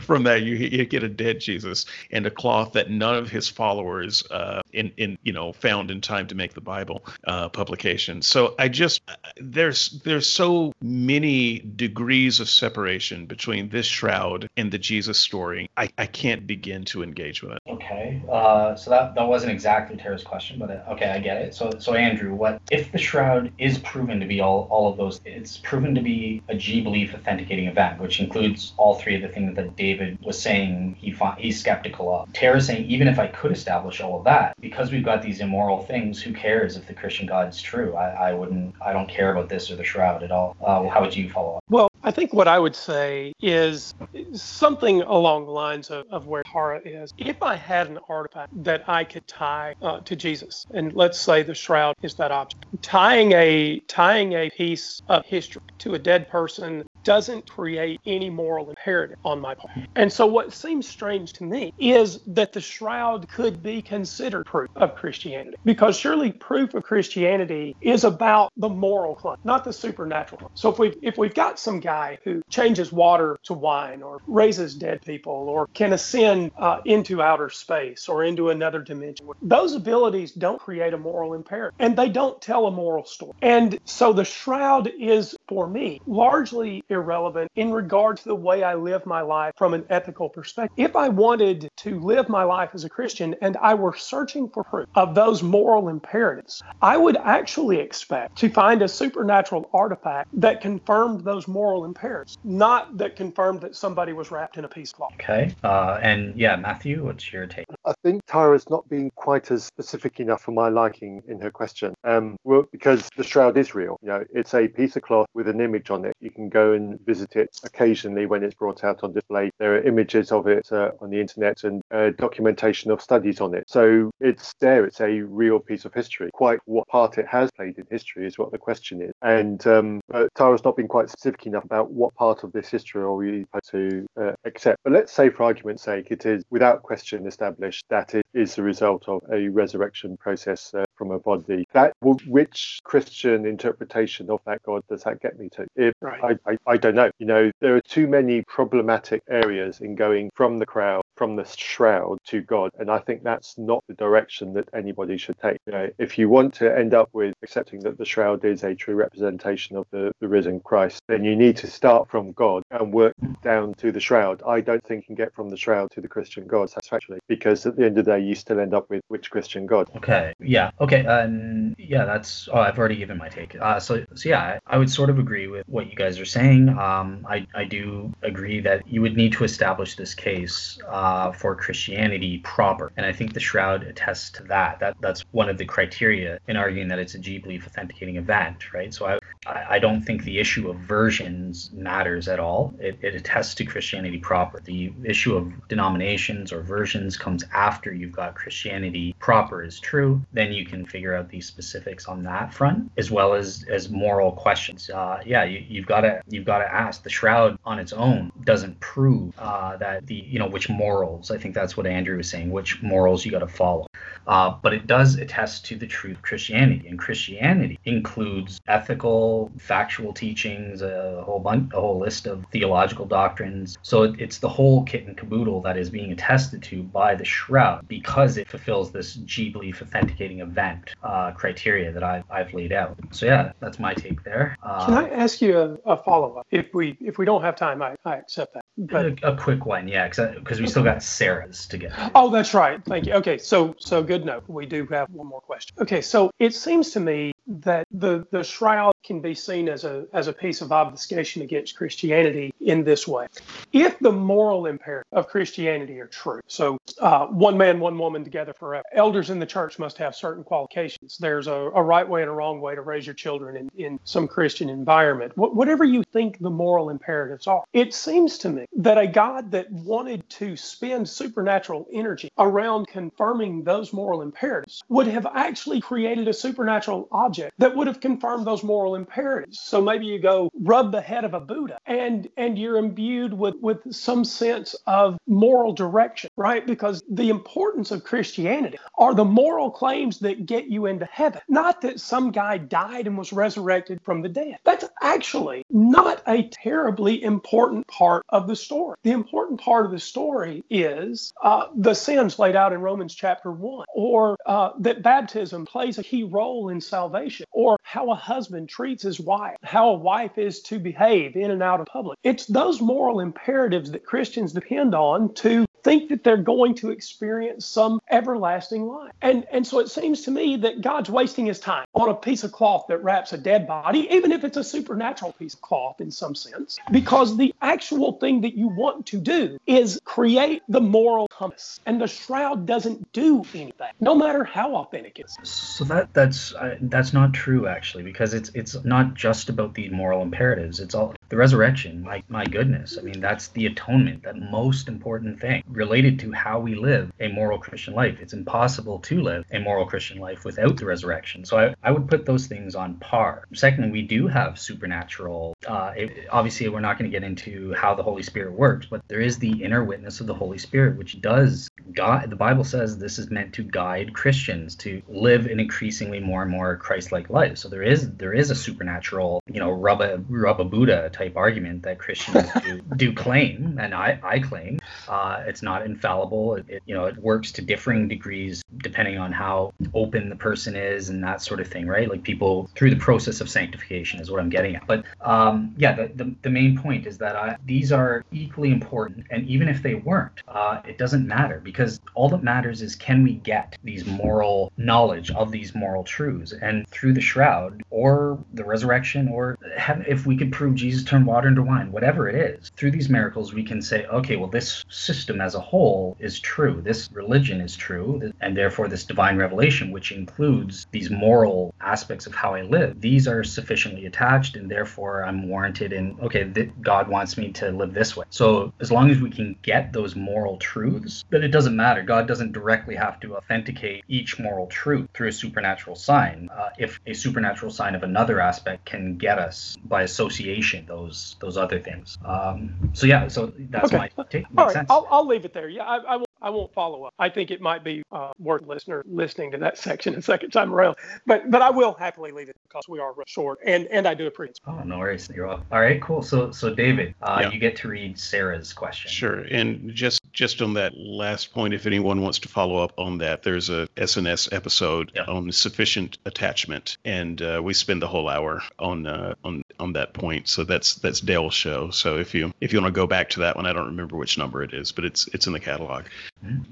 from that. You, you get a dead Jesus and a cloth that none of his followers uh, in, in you know found in time to make the Bible uh, publication. So I just there's there's so many degrees of separation between this shroud and the Jesus story. I, I can't begin to engage with it. Okay. Uh, so that, that wasn't exactly Tara's question, but uh, okay, I get it. So so Andrew, what if the shroud is proven to be all, all of those? It's proven to be a G-belief authenticating event, which includes all three of the things that David was saying he fi- he's skeptical of. Tara's saying, even if I could establish all of that, because we've got these immoral things, who cares if the Christian God is true? I, I wouldn't, I don't care about this or the shroud at all. Uh, how would you follow up? Well, I think what I would say is something along the lines of, of where Tara is. If I had an artifact that I could tie uh, to Jesus, and let's say the shroud is that object, tying a tying a piece of history to a dead person doesn't create any moral imperative on my part. And so what seems strange to me is that the shroud could be considered proof of Christianity, because surely proof of Christianity is about the moral claim, not the supernatural. So if we've, if we've got some guy who changes water to wine or raises dead people or can ascend uh, into outer space or into another dimension, those abilities don't create a moral imperative and they don't tell a moral story. And so the shroud is, for me, largely irrelevant in regard to the way I live my life from an ethical perspective. If I wanted to live my life as a Christian and I were searching for proof of those moral imperatives, I would actually expect to find a supernatural artifact that confirmed those moral imperatives, not that confirmed that somebody was wrapped in a piece of cloth. Okay. Uh, and yeah, Matthew, what's your take? I think Tara's not being quite as specific enough for my liking in her question. Um, well, because the shroud is real. You know, it's a piece of cloth with an image on it. You can go and visit it occasionally when it's brought out on display. There are images of it uh, on the internet and uh, documentation of studies on it. So it's there. It's a real piece of history. Quite what part it has played in history is what the question is. And um, but Tara's not been quite specific enough about what part of this history are we supposed to uh, accept. But let's say, for argument's sake, it is without question established that it is the result of a resurrection process uh, from a body. That which Christian interpretation of that God does that get me to? If right. I, I, I don't know. You know, there are too many problematic areas in going from the crowd, from the shroud to God, and I think that's not the direction that anybody should take. You know, if you want to end up with accepting that the shroud is a true representation of the, the risen Christ, then you need to start from God and work down to the shroud. I don't think you can get from the shroud to the Christian God satisfactorily, because at the end of the day, you still end up with which Christian God? Okay, yeah, okay, um, yeah, that's. Oh, I've already given my take. Uh, so, so yeah, I, I would sort of agree with what you guys are saying. Um, I, I do agree that you would need to establish this case. Um, Uh, for Christianity proper. And I think the shroud attests to that. that. That's one of the criteria in arguing that it's a G-belief authenticating event, right? So I, I don't think the issue of versions matters at all. It, it attests to Christianity proper. The issue of denominations or versions comes after you've got Christianity proper is true. Then you can figure out the specifics on that front, as well as, as moral questions. Uh, yeah, you, you've got to you've got to ask. The shroud on its own doesn't prove uh, that the you know which moral morals. I think that's what Andrew was saying, which morals you got to follow. Uh, but it does attest to the truth of Christianity, and Christianity includes ethical, factual teachings, a whole bunch, a whole list of theological doctrines. So it, it's the whole kit and caboodle that is being attested to by the shroud because it fulfills this G-belief authenticating event uh, criteria that I've, I've laid out. So yeah, that's my take there. Uh, Can I ask you a, a follow-up? If we if we don't have time, I, I accept that. But a, a quick one, yeah, because we still got Sarah's to get. Oh, that's right. Thank you. Okay, so so good note. We do have one more question. Okay, so it seems to me that the, the shroud can be seen as a as a piece of obfuscation against Christianity in this way. If the moral imperative of Christianity are true, so uh, one man, one woman together forever, elders in the church must have certain qualifications. There's a, a right way and a wrong way to raise your children in, in some Christian environment. Wh- whatever you think the moral imperatives are, it seems to me that a God that wanted to spend supernatural energy around confirming those moral imperatives would have actually created a supernatural object that would have confirmed those moral imperatives. So maybe you go rub the head of a Buddha and and you're imbued with, with some sense of moral direction, right? Because the importance of Christianity are the moral claims that get you into heaven, not that some guy died and was resurrected from the dead. That's actually not a terribly important part of the story. The important part of the story is uh, the sins laid out in Romans chapter one, or uh, that baptism plays a key role in salvation, or how a husband treats treats his wife, how a wife is to behave in and out of public. It's those moral imperatives that Christians depend on to think that they're going to experience some everlasting life. And and so it seems to me that God's wasting his time on a piece of cloth that wraps a dead body, even if it's a supernatural piece of cloth in some sense, because the actual thing that you want to do is create the moral compass. And the shroud doesn't do anything, no matter how authentic it is. So that that's uh, that's not true, actually, because it's it's not just about the moral imperatives. It's all the resurrection. My, my goodness. I mean, that's the atonement, that most important thing related to how we live a moral Christian life. It's impossible to live a moral Christian life without the resurrection. So I, I would put those things on par. Secondly, we do have supernatural. Uh, it, obviously, we're not going to get into how the Holy Spirit works, but there is the inner witness of the Holy Spirit, which does guide. The Bible says this is meant to guide Christians to live an increasingly more and more Christ-like life. So there is there is a supernatural, you know, rub a, rub a Buddha type argument that Christians do, do claim, and I, I claim. Uh, it's not infallible. It, it, you know, it works to differing degrees depending on how open the person is and that sort of thing, right? Like people through the process of sanctification is what I'm getting at. But um, yeah, the, the the main point is that I, these are equally important. And even if they weren't, uh, it doesn't matter, because all that matters is can we get these moral knowledge of these moral truths? And through the shroud or the resurrection, or have, if we could prove Jesus turned water into wine, whatever it is, through these miracles, we can say, okay, well, this system as a whole is true. This religion is true, and therefore this divine revelation, which includes these moral aspects of how I live, these are sufficiently attached, and therefore I'm warranted in, okay, th- God wants me to live this way. So as long as we can get those moral truths, then it doesn't matter. God doesn't directly have to authenticate each moral truth through a supernatural sign. Uh, if a supernatural sign of another aspect can get us by association those those other things. Um, so yeah, so that's okay. my take. Makes All right. sense. I'll, I'll leave it there. Yeah, I, I won't, I won't follow up. I think it might be uh, worth listener listening to that section a second time around. But but I will happily leave it because we are short, and, and I do appreciate it. Oh, no worries. You're all. All right, cool. So so David, uh, yeah. you get to read Sarah's question. Sure, and just just on that last point, if anyone wants to follow up on that, there's a S N S episode yeah. on sufficient attachment, and uh, we spend the whole hour on uh, on on that point. So that's that's Dale's show. So if you if you want to go back to that one, I don't remember which number it is, but it's it's in the catalog.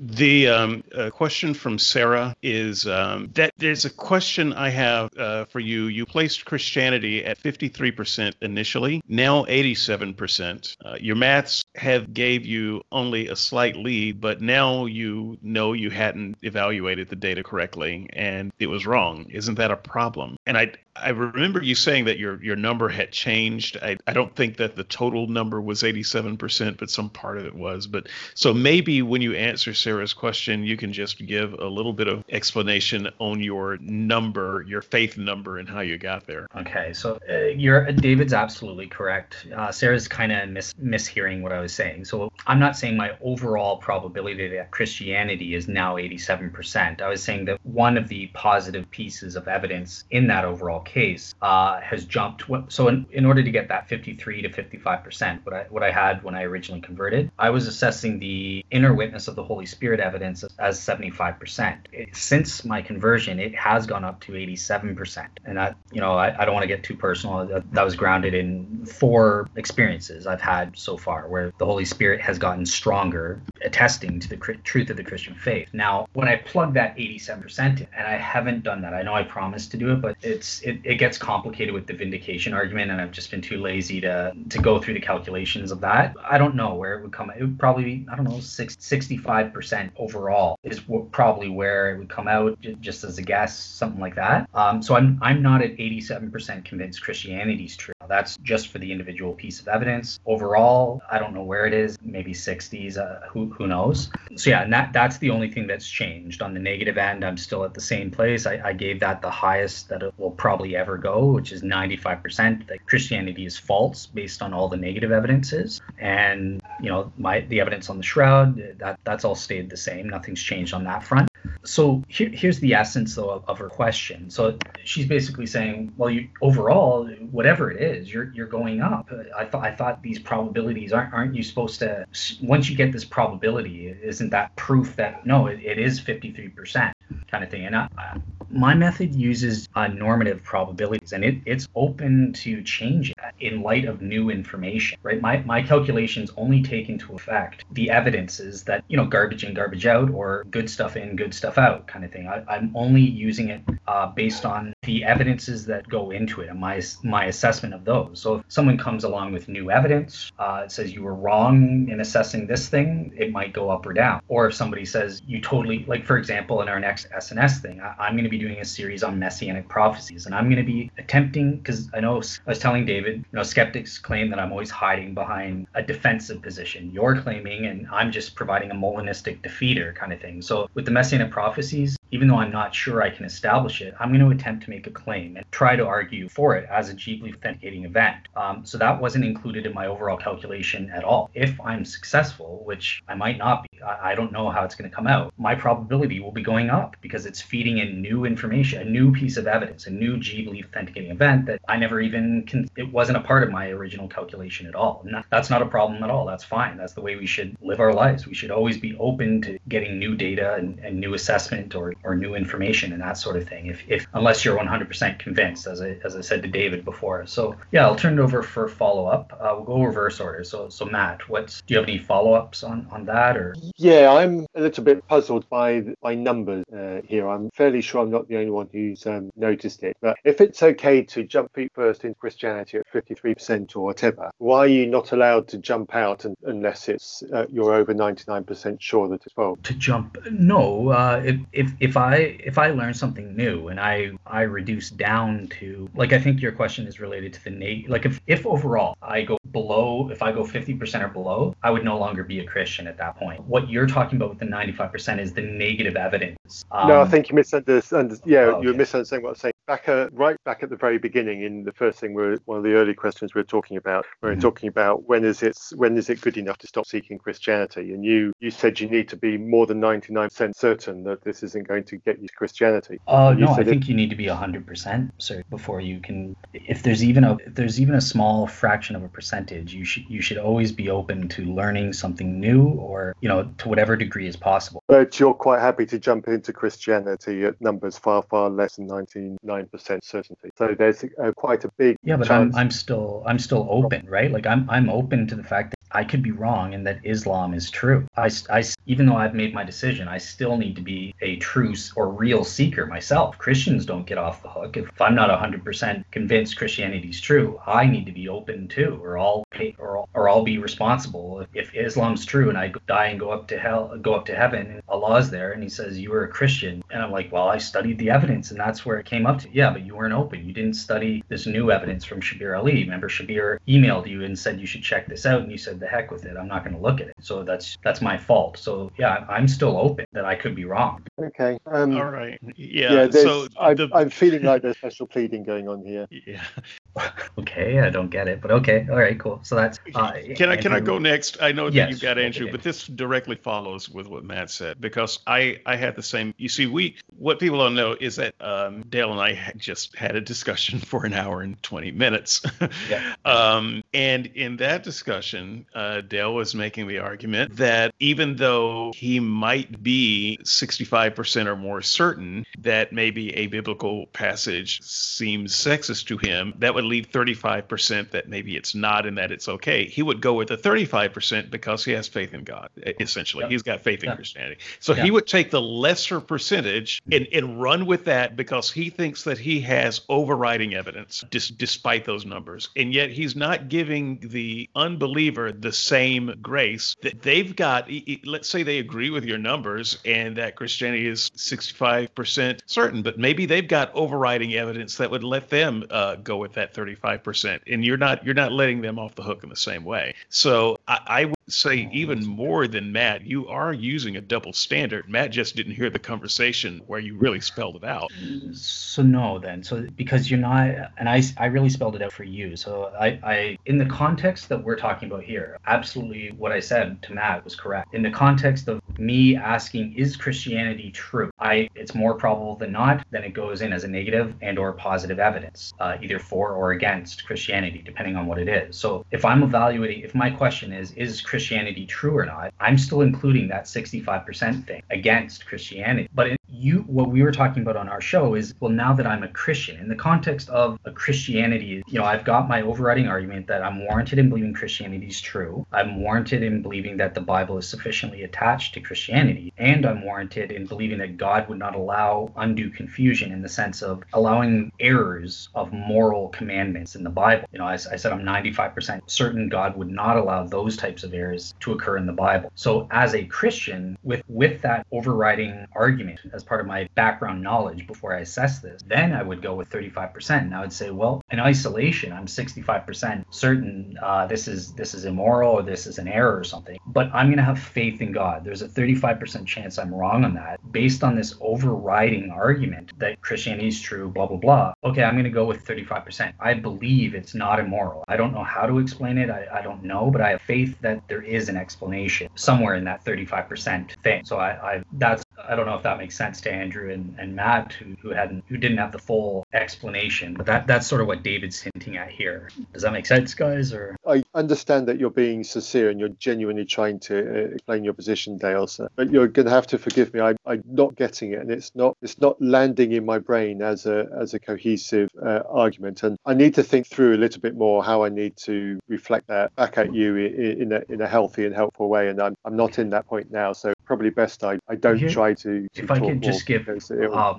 The um, uh, question from Sarah is um, that there's a question I have uh, for you. You placed Christianity at fifty-three percent initially, now eighty-seven percent. Uh, your maths have gave you only a slight lead, but now you know you hadn't evaluated the data correctly and it was wrong. Isn't that a problem? And I I remember you saying that your your number had changed. I, I don't think that the total number was eighty-seven percent, but some part of it was. But so maybe when you answer Sarah's question, you can just give a little bit of explanation on your number, your faith number, and how you got there. Okay, so uh, you're David's absolutely correct. Uh, Sarah's kind of mis- mishearing what I I was saying. So I'm not saying my overall probability that Christianity is now eighty-seven percent. I was saying that one of the positive pieces of evidence in that overall case uh, has jumped. So in, in order to get that fifty-three to fifty-five percent, what I, what I had when I originally converted, I was assessing the inner witness of the Holy Spirit evidence as seventy-five percent. It, since my conversion, it has gone up to eighty-seven percent. And I, you know, I, I don't want to get too personal. That, that was grounded in four experiences I've had so far where the Holy Spirit has gotten stronger, attesting to the cr- truth of the Christian faith. Now, when I plug that eighty-seven percent in, and I haven't done that, I know I promised to do it, but it's it, it gets complicated with the vindication argument, and I've just been too lazy to to go through the calculations of that. I don't know where it would come. It would probably be, I don't know, sixty-five percent overall is what, probably where it would come out, j- just as a guess, something like that. Um, so I'm I'm not at eighty-seven percent convinced Christianity's true. That's just for the individual piece of evidence. Overall, I don't know where it is, maybe sixties, uh, who who knows? So yeah, and that, that's the only thing that's changed. On the negative end, I'm still at the same place. I, I gave that the highest that it will probably ever go, which is ninety-five percent that Christianity is false based on all the negative evidences. And, you know, my the evidence on the shroud, that that's all stayed the same. Nothing's changed on that front. So here, here's the essence, though, of, of her question. So she's basically saying, well, you overall, whatever it is, you're you're going up. I thought I thought these probabilities aren't aren't you supposed to? Once you get this probability, isn't that proof that no, it, it is fifty-three percent kind of thing? And I, I, my method uses uh, normative probabilities, and it, it's open to change in light of new information. Right? My my calculations only take into effect the evidences that, you know, garbage in, garbage out, or good stuff in, good stuff out kind of thing. I, I'm only using it uh, based on the evidences that go into it and my my assessment of those. So if someone comes along with new evidence, uh, it says you were wrong in assessing this thing, it might go up or down. Or if somebody says you totally, like for example, in our next S and S thing, I, I'm going to be doing a series on messianic prophecies, and I'm going to be attempting, because I know I was telling David, you know, skeptics claim that I'm always hiding behind a defensive position. You're claiming, and I'm just providing a Molinistic defeater kind of thing. So with the messianic prophecies, even though I'm not sure I can establish it, I'm going to attempt to make a claim and try to argue for it as a deeply authenticating event. Um, so that wasn't included in my overall calculation at all. If I'm successful, which I might not be, I, I don't know how it's going to come out, my probability will be going up because it's feeding in new information, a new piece of evidence, a new deeply authenticating event that I never even, con- it wasn't a part of my original calculation at all. Not, that's not a problem at all. That's fine. That's the way we should live our lives. We should always be open to getting new data and, and new assessment or or new information and that sort of thing, if, if unless you're one hundred percent convinced, as I, as I said to David before. So yeah, I'll turn it over for follow-up. Uh, we'll go reverse order. So so Matt, what's do you have any follow-ups on, on that? Or yeah, I'm a little bit puzzled by by numbers uh, here. I'm fairly sure I'm not the only one who's um, noticed it. But if it's okay to jump feet first into Christianity at fifty-three percent or whatever, why are you not allowed to jump out and, unless it's uh, you're over ninety-nine percent sure that it's false? To jump? No. Uh, if, if If I if I learn something new and I, I reduce down to, like, I think your question is related to the neg- like if, if overall I go below, if I go fifty percent or below, I would no longer be a Christian at that point. What you're talking about with the ninety-five percent is the negative evidence. Um, no, I think you misunderstood. Yeah, oh, okay. You're misunderstanding what I'm saying. Back uh, right back at the very beginning, in the first thing, we're, one of the early questions we were talking about, we were mm-hmm. talking about when is it when is it good enough to stop seeking Christianity? And you, you said you need to be more than ninety-nine percent certain that this isn't going to get you to Christianity. Oh uh, no, I think it, you need to be one hundred percent certain before you can. If there's even a if there's even a small fraction of a percentage, you should you should always be open to learning something new, or, you know, to whatever degree is possible. But you're quite happy to jump into Christianity at numbers far far less than ninety-nine percent percent certainty. So there's a, a, quite a big yeah, but chance. I'm I'm still I'm still open, right? Like I'm I'm open to the fact that I could be wrong and that Islam is true. I, I, even though I've made my decision, I still need to be a true or real seeker myself. Christians don't get off the hook. If, if I'm not one hundred percent convinced Christianity's true, I need to be open too, or I'll pay, or, or I'll be responsible. If, if Islam's true and I die and go up to hell, go up to heaven, and Allah's there and he says you were a Christian, and I'm like, well, I studied the evidence and that's where it came up to. Yeah, but you weren't open. You didn't study this new evidence from Shabir Ali. Remember, Shabir emailed you and said you should check this out, and you said, the heck with it, I'm not going to look at it. So that's that's my fault. So yeah, I'm still open that I could be wrong. Okay. Um, All right. Yeah. yeah so the... I'm, I'm feeling like there's special pleading going on here. Yeah. Okay, I don't get it, but okay, all right, cool. So that's uh, can I can Andrew. I go next? I know that yes, you've got Andrew, okay. But this directly follows with what Matt said, because I I had the same. You see, we what people don't know is that um, Dale and I had just had a discussion for an hour and twenty minutes, yeah. um, and in that discussion, uh, Dale was making the argument that even though he might be sixty-five percent or more certain that maybe a biblical passage seems sexist to him, that would leave thirty-five percent that maybe it's not and that it's okay. He would go with the thirty-five percent because he has faith in God, essentially. Yeah. He's got faith in yeah. Christianity. So yeah. he would take the lesser percentage and, and run with that because he thinks that he has overriding evidence dis- despite those numbers. And yet he's not giving the unbeliever the same grace that they've got. Let's say they agree with your numbers and that Christianity is sixty-five percent certain, but maybe they've got overriding evidence that would let them uh, go with that thirty-five percent, and you're not you're not letting them off the hook in the same way. So I, I would say even more than Matt, you are using a double standard. Matt just didn't hear the conversation where you really spelled it out. So no, then, so because you're not, and I, I really spelled it out for you. So I, I in the context that we're talking about here, absolutely what I said to Matt was correct. In the context of me asking, is Christianity true? I it's more probable than not. Then it goes in as a negative and or positive evidence, uh, either for or against Christianity, depending on what it is. So if I'm evaluating, if my question is, is Christianity Christianity true or not, I'm still including that sixty-five percent thing against Christianity. But in you, what we were talking about on our show is, well, now that I'm a Christian, in the context of a Christianity, you know, I've got my overriding argument that I'm warranted in believing Christianity is true. I'm warranted in believing that the Bible is sufficiently attached to Christianity. And I'm warranted in believing that God would not allow undue confusion in the sense of allowing errors of moral commandments in the Bible. You know, I, I said I'm ninety-five percent certain God would not allow those types of errors to occur in the Bible. So as a Christian, with, with that overriding argument as part of my background knowledge before I assess this, then I would go with thirty-five percent. And I would say, well, in isolation, I'm sixty-five percent certain uh, this is this is immoral or this is an error or something. But I'm going to have faith in God. There's a thirty-five percent chance I'm wrong on that based on this overriding argument that Christianity is true, blah, blah, blah. Okay, I'm going to go with thirty-five percent. I believe it's not immoral. I don't know how to explain it. I, I don't know, but I have faith that there is an explanation somewhere in that thirty-five percent thing. So I, I that's I don't know if that makes sense to Andrew and, and Matt, who who hadn't who didn't have the full explanation, but that that's sort of what David's hinting at here. Does that make sense, guys? Or I understand that you're being sincere and you're genuinely trying to explain your position, Dale. So, but you're going to have to forgive me. I, I'm not getting it, and it's not it's not landing in my brain as a as a cohesive uh, argument. And I need to think through a little bit more how I need to reflect that back at you in a in a healthy and helpful way. And I'm I'm not in that point now, so probably best I I don't yeah. try. To, to if I could just give, um,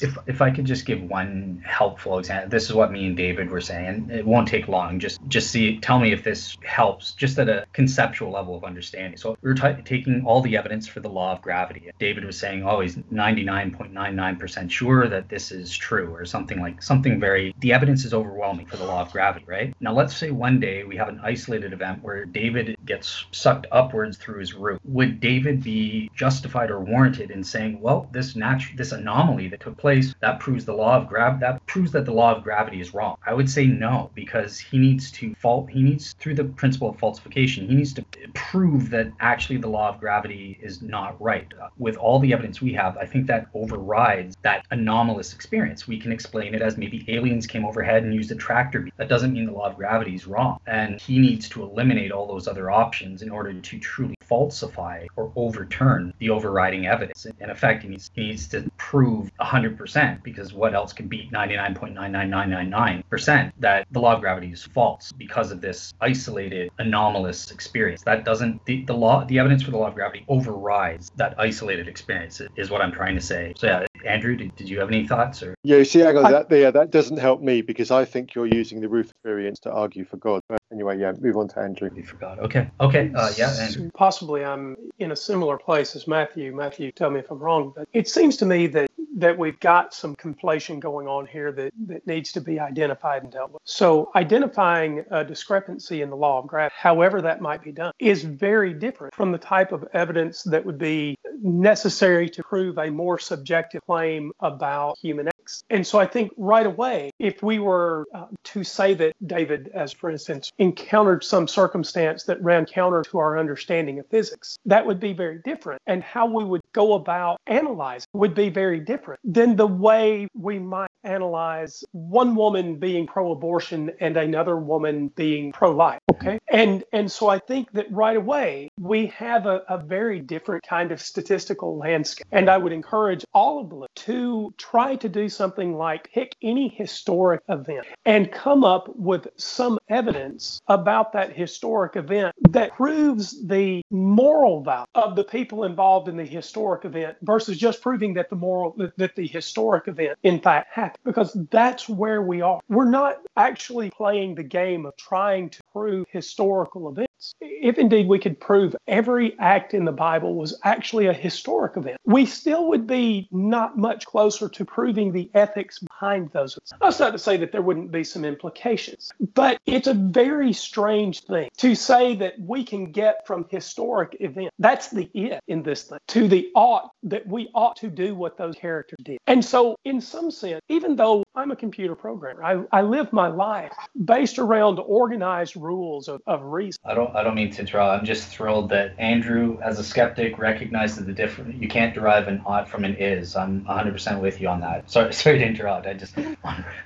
if if I could just give one helpful example, this is what me and David were saying. It won't take long. Just just see, tell me if this helps, just at a conceptual level of understanding. So we were t- taking all the evidence for the law of gravity. David was saying, oh, he's ninety-nine point nine nine percent sure that this is true, or something like something very. The evidence is overwhelming for the law of gravity, right? Now let's say one day we have an isolated event where David gets sucked upwards through his root. Would David be justified or warranted in saying, well, this natu- this anomaly that took place, that proves the law of grav- that proves that the law of gravity is wrong? I would say no, because he needs to fault, he needs, through the principle of falsification, he needs to prove that actually the law of gravity is not right. With all the evidence we have, I think that overrides that anomalous experience. We can explain it as maybe aliens came overhead and used a tractor. That doesn't mean the law of gravity is wrong. And he needs to eliminate all those other options in order to truly falsify or overturn the overriding evidence. In effect, he needs, he needs to prove one hundred percent, because what else can beat ninety-nine point nine nine nine nine nine percent that the law of gravity is false because of this isolated anomalous experience? That doesn't, the, the law, the evidence for the law of gravity overrides that isolated experience, is what I'm trying to say. So yeah, Andrew, did, did you have any thoughts? Or yeah, you see, I got that. Yeah, that doesn't help me, because I think you're using the Ruth experience to argue for God. But anyway, yeah, move on to Andrew. You forgot. Okay. Okay. Uh, yeah, Andrew. Possibly I'm in a similar place as Matthew. Matthew, tell me if I'm wrong, but it seems to me that that we've got some conflation going on here that, that needs to be identified and dealt with. So identifying a discrepancy in the law of gravity, however that might be done, is very different from the type of evidence that would be necessary to prove a more subjective claim about human skeptics. And so I think right away, if we were uh, to say that David, as for instance, encountered some circumstance that ran counter to our understanding of physics, that would be very different. And how we would go about analyzing would be very different than the way we might analyze one woman being pro-abortion and another woman being pro-life. Okay. And and so I think that right away, we have a, a very different kind of statistical landscape. And I would encourage all of them to try to do something like pick any historic event and come up with some evidence about that historic event that proves the moral value of the people involved in the historic event versus just proving that the moral that the historic event in fact happened. Because that's where we are. We're not actually playing the game of trying to prove historical events. If indeed we could prove every act in the Bible was actually a historic event, we still would be not much closer to proving the ethics behind those. That's not to say that there wouldn't be some implications, but it's a very strange thing to say that we can get from historic events. That's the it in this thing, to the ought, that we ought to do what those characters did. And so in some sense, even though I'm a computer programmer, I, I live my life based around organized rules of, of reason. I don't I don't mean to draw. I'm just thrilled that Andrew, as a skeptic, recognized that the difference, you can't derive an ought from an is. I'm one hundred percent with you on that. Sorry, sorry to interrupt. I just.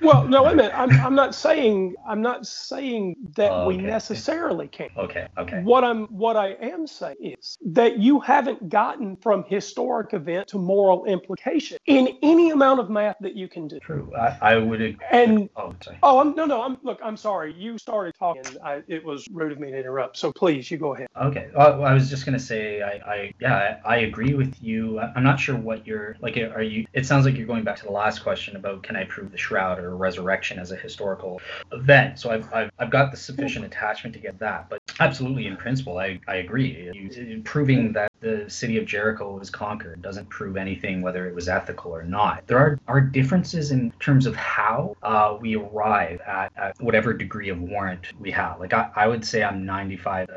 Well, no, I mean, I'm I'm not saying I'm not saying that oh, okay. we necessarily can. Okay. Okay. What I'm what I am saying is that you haven't gotten from historic event to moral implication in any amount of math that you can do. True. I, I would. Agree. And oh, sorry. oh, I'm, no, no. I'm look. I'm sorry. You started talking. I, it was rude of me to interrupt. So please, you go ahead. Okay. Well, I was just going to say, I, I yeah, I, I agree with you. I'm not sure what you're, like, are you, it sounds like you're going back to the last question about, can I prove the shroud or resurrection as a historical event? So I've, I've, I've got the sufficient attachment to get that. But absolutely, in principle, I, I agree. You, proving that the city of Jericho was conquered doesn't prove anything, whether it was ethical or not. There are, are differences in terms of how uh, we arrive at, at whatever degree of warrant we have. Like, I, I would say I'm ninety-five. Uh,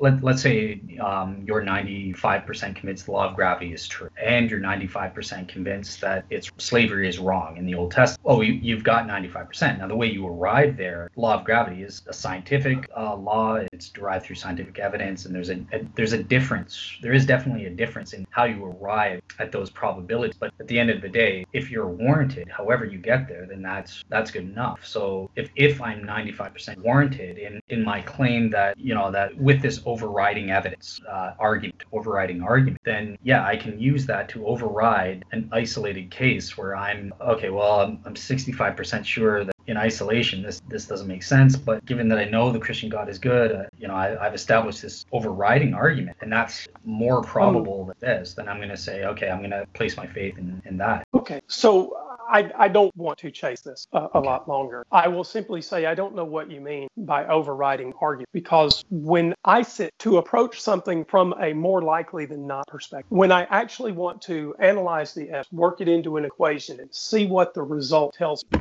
let, let's say um, you're ninety-five percent convinced the law of gravity is true, and you're ninety-five percent convinced that it's slavery is wrong in the Old Testament. Oh, you, you've got ninety-five percent. Now, the way you arrive there, law of gravity is a scientific uh, law. It's derived through scientific evidence, and there's a, a there's a difference. There is definitely a difference in how you arrive at those probabilities. But at the end of the day, if you're warranted, however you get there, then that's that's good enough. So if, if I'm ninety-five percent warranted in, in my claim that, you know, that with this overriding evidence uh, argument, overriding argument, then yeah, I can use that to override an isolated case where I'm, okay, well, I'm, I'm sixty-five percent sure that in isolation, this this doesn't make sense. But given that I know the Christian God is good, uh, you know, I, I've established this overriding argument, and that's more probable oh. than this. Then I'm going to say, okay, I'm going to place my faith in, in that. Okay, so I, I don't want to chase this a, a okay. lot longer. I will simply say I don't know what you mean by overriding argument, because when I sit to approach something from a more likely than not perspective, when I actually want to analyze the evidence, work it into an equation, and see what the result tells me,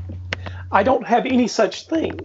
I don't have any such thing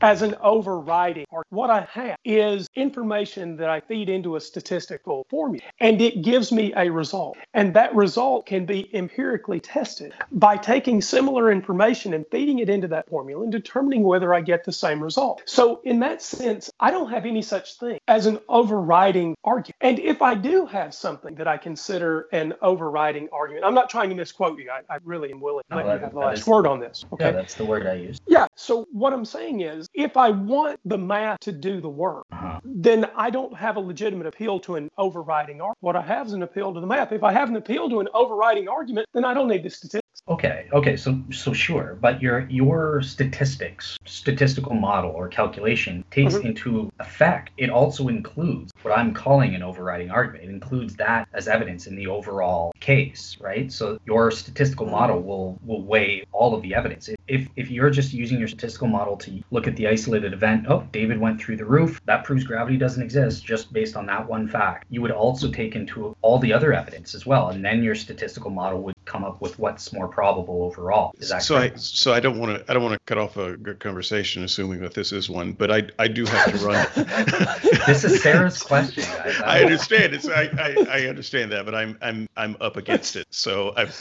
as an overriding argument. What I have is information that I feed into a statistical formula, and it gives me a result. And that result can be empirically tested by taking similar information and feeding it into that formula and determining whether I get the same result. So in that sense, I don't have any such thing as an overriding argument. And if I do have something that I consider an overriding argument, I'm not trying to misquote you. I, I really am willing to let no, you have the last is, word on this. Okay? Yeah, that's the word I use. Yeah. So what I'm saying is, if I want the math to do the work, uh-huh. then I don't have a legitimate appeal to an overriding argument. What I have is an appeal to the math. If I have an appeal to an overriding argument, then I don't need the statistics. Okay, okay, so so sure, but your your statistics, statistical model or calculation takes mm-hmm. into effect. It also includes what I'm calling an overriding argument. It includes that as evidence in the overall case, right? So your statistical model will will weigh all of the evidence. If if you're just using your statistical model to look at the isolated event, oh, David went through the roof, that proves gravity doesn't exist just based on that one fact. You would also take into all the other evidence as well, and then your statistical model would come up with what's more probable overall. Is that so? I, so I don't want to I don't want to cut off a good conversation, assuming that this is one, but I I do have to run. This is Sarah's question, guys. I, I understand. It's I, I I understand that, but I'm I'm I'm up against it, so I've,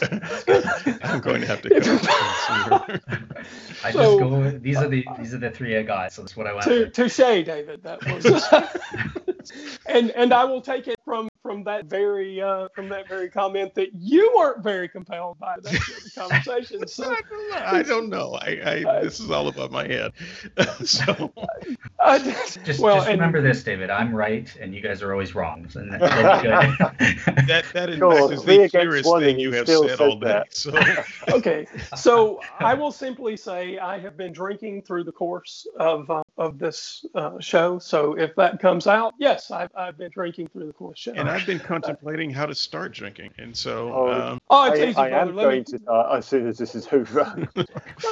I'm going to have to. Cut I so, just go. With, these are the these are the three I got. So that's what I went. To, touche, David. That was. and and I will take it from from that very uh, from that very comment that you weren't very compelled by that conversation. So, I don't know. I, I this is all above my head. so I just, just, well, just remember and, this, David. I'm right, and you guys are always wrong. And that, that that in cool. fact is the clearest thing you have said, said all day. So. Okay, so I will simply say I have been drinking through the course of uh, of this uh, show. So if that comes out, yes, I've I've been drinking through the course of the show. And I've been contemplating how to start drinking, and so oh, um, oh it's I, easy, I am Let going me... to uh, as soon as this is over. no,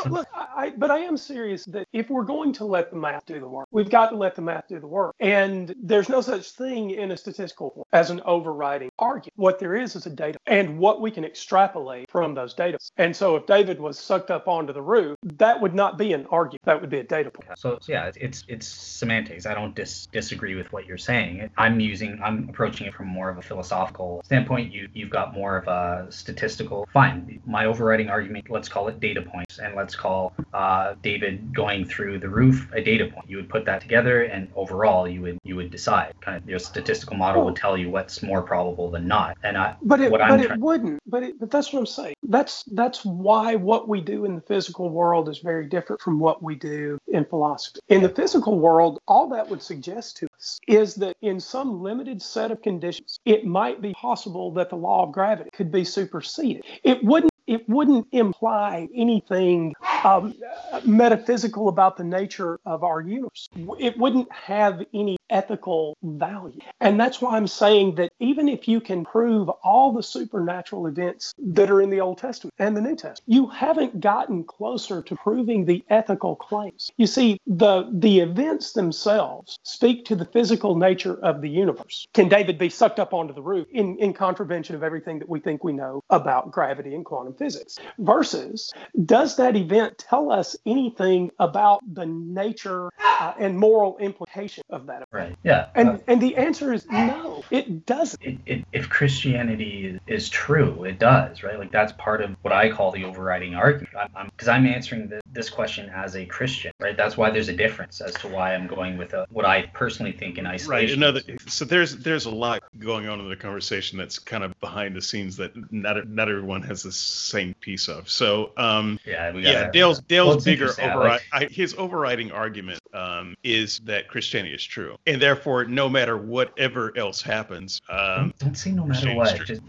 look, I, but I am serious that if we're going to let the math do the work, we've got to let the math do the work. And there's no such thing in a statistical form as an overriding argument. What there is is a data, and what we can extrapolate from those data. And so if David was sucked up onto the roof, that would not be an argument. That would be a data point. So yeah, it's it's semantics. I don't dis- disagree with what you're saying. I'm using I'm approaching it from more of a philosophical standpoint. You you've got more of a statistical. Fine. My overriding argument, let's call it data points, and let's call uh, David going through the roof a data point. You would put that together, and overall, you would you would decide. Kind of your statistical model oh. would tell you what's more probable than not. And I, but it what but I'm it tra- wouldn't. But it, but that's what I'm saying. That's that's why what we do in the physical world is very different from what we do in philosophy. In the physical world, all that would suggest to us is that in some limited set of conditions, it might be possible that the law of gravity could be superseded. It wouldn't It wouldn't imply anything um, metaphysical about the nature of our universe. It wouldn't have any ethical value. And that's why I'm saying that even if you can prove all the supernatural events that are in the Old Testament and the New Testament, you haven't gotten closer to proving the ethical claims. You see, the, the events themselves speak to the physical nature of the universe. Can David be sucked up onto the roof in, in contravention of everything that we think we know about gravity and quantum physics? Versus, does that event tell us anything about the nature uh, and moral implication of that event? Right. Yeah. And uh, and the answer is no, it doesn't. It, it, if Christianity is, is true, it does, right? Like that's part of what I call the overriding argument. Because I'm, I'm, I'm answering the, this question as a Christian, right? That's why there's a difference as to why I'm going with a, what I personally think in isolation. Right. Another, so there's there's a lot going on in the conversation that's kind of behind the scenes that not not everyone has the same piece of. So um, yeah, we yeah. Dale's Dale's well, bigger overri- I, his overriding argument um, is that Christianity is true. And therefore, no matter whatever else happens, um, don't say no matter what. Just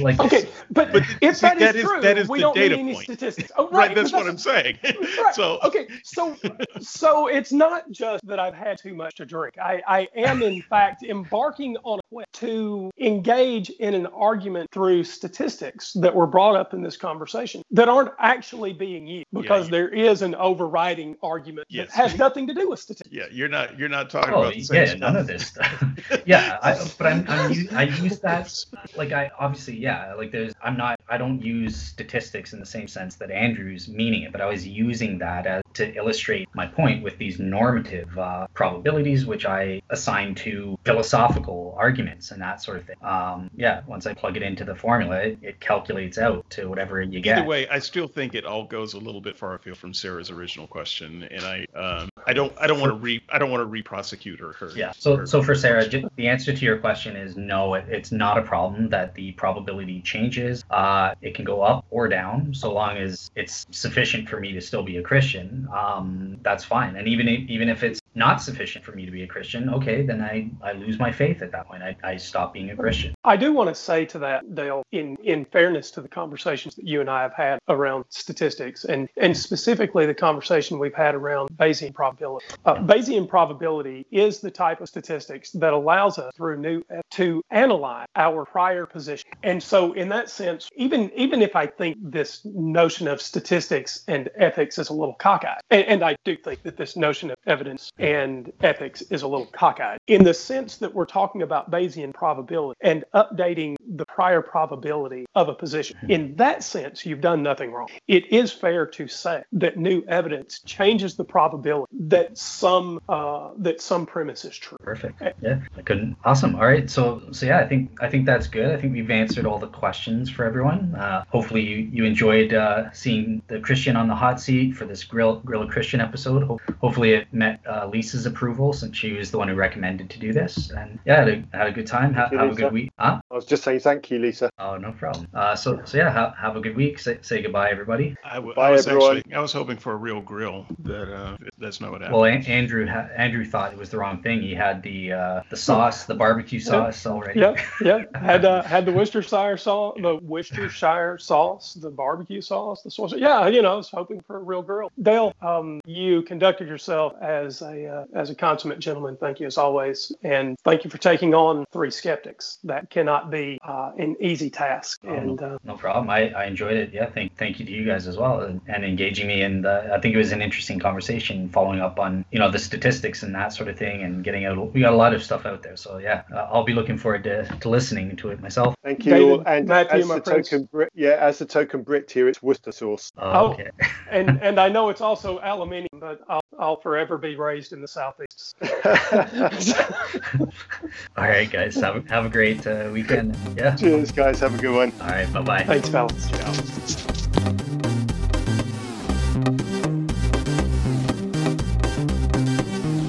like okay, but, but if see, that, that is true, that is we the don't data need any point. Statistics. Oh, right, right, that's what I'm saying. Right. So okay, so so it's not just that I've had too much to drink. I, I am in fact embarking on a quest to engage in an argument through statistics that were brought up in this conversation that aren't actually being used because yeah, there is an overriding argument yes. that has nothing to do with statistics. Yeah, you're not you're not talking oh, about the same. Yeah, none of this stuff. yeah, I, but I'm, I'm I use that like I obviously yeah like there's I'm not I don't use statistics in the same sense that Andrew's meaning it, but I was using that as to illustrate my point with these normative uh, probabilities, which I assign to philosophical arguments and that sort of thing. Um, yeah, once I plug it into the formula, it, it calculates out to whatever you get. Either way, I still think it all goes a little bit far afield from Sarah's original question, and I um, I don't I don't want to re I don't want to re-prosecute her. her yeah. So her, so for Sarah, j- the answer to your question is no. It, it's not a problem that the probability changes. Uh, it can go up or down, so long as it's sufficient for me to still be a Christian. Um, that's fine. And even if, even if it's not sufficient for me to be a Christian, okay, then I, I lose my faith at that point. I, I stop being a Christian. I do want to say to that, Dale, in, in fairness to the conversations that you and I have had around statistics, and, and specifically the conversation we've had around Bayesian probability. Uh, Bayesian probability is the type of statistics that allows us through new to analyze our prior position. And so in that sense, even, even if I think this notion of statistics and ethics is a little cockeyed, and, and I do think that this notion of evidence and ethics is a little cockeyed, in the sense that we're talking about Bayesian probability and updating the prior probability of a position. In that sense, you've done nothing wrong. It is fair to say that new evidence changes the probability that some uh, that some premise is true. Perfect. Yeah, I couldn't. Awesome. All right. So, so yeah, I think I think that's good. I think we've answered all the questions for everyone. Uh, hopefully, you you enjoyed uh, seeing the Christian on the hot seat for this Grill Grill Christian episode. Ho- hopefully, it met uh, Lisa's approval, since she was the one who recommended to do this. And yeah, I had a, had a good time. Ha- you, have Lisa. a good week. Huh? I was just saying thank you, Lisa. Oh, no problem. Uh, so, so yeah, ha- have a good week. Say, say goodbye, everybody. I, w- Bye, I was everyone. Actually, I was hoping for a real grill, but uh, that's not what happened. Well, a- Andrew ha- Andrew thought it was the wrong thing. He had the uh, the sauce, the barbecue sauce yeah. already. Yeah, yeah. Had uh, had the Worcestershire sauce, the Worcestershire sauce, the barbecue sauce, the sauce. Yeah, you know, I was hoping for a real grill. Dale, um, you conducted yourself as a uh, as a consummate gentleman. Thank you as always, and thank you for taking on three skeptics. That cannot be uh, an easy task. Oh, and uh, no problem. I, I enjoyed it. Yeah, thank thank you to you guys as well, and, and engaging me in the. I think it was an interesting conversation, following up on you know the statistics and that sort of thing, and getting out. We got a lot of stuff out there, so yeah, uh, I'll be looking forward to, to listening to it myself. Thank you, David, and Matthew, as the token Brit, yeah, as the token Brit here, it's Worcester sauce. Oh, okay. and and I know it's also aluminium, but I'll I'll forever be raised in the southeast. All right, guys, have, have a great uh, weekend. Yeah. Cheers, guys. Have a good one. All right, bye bye. Thanks, fellas.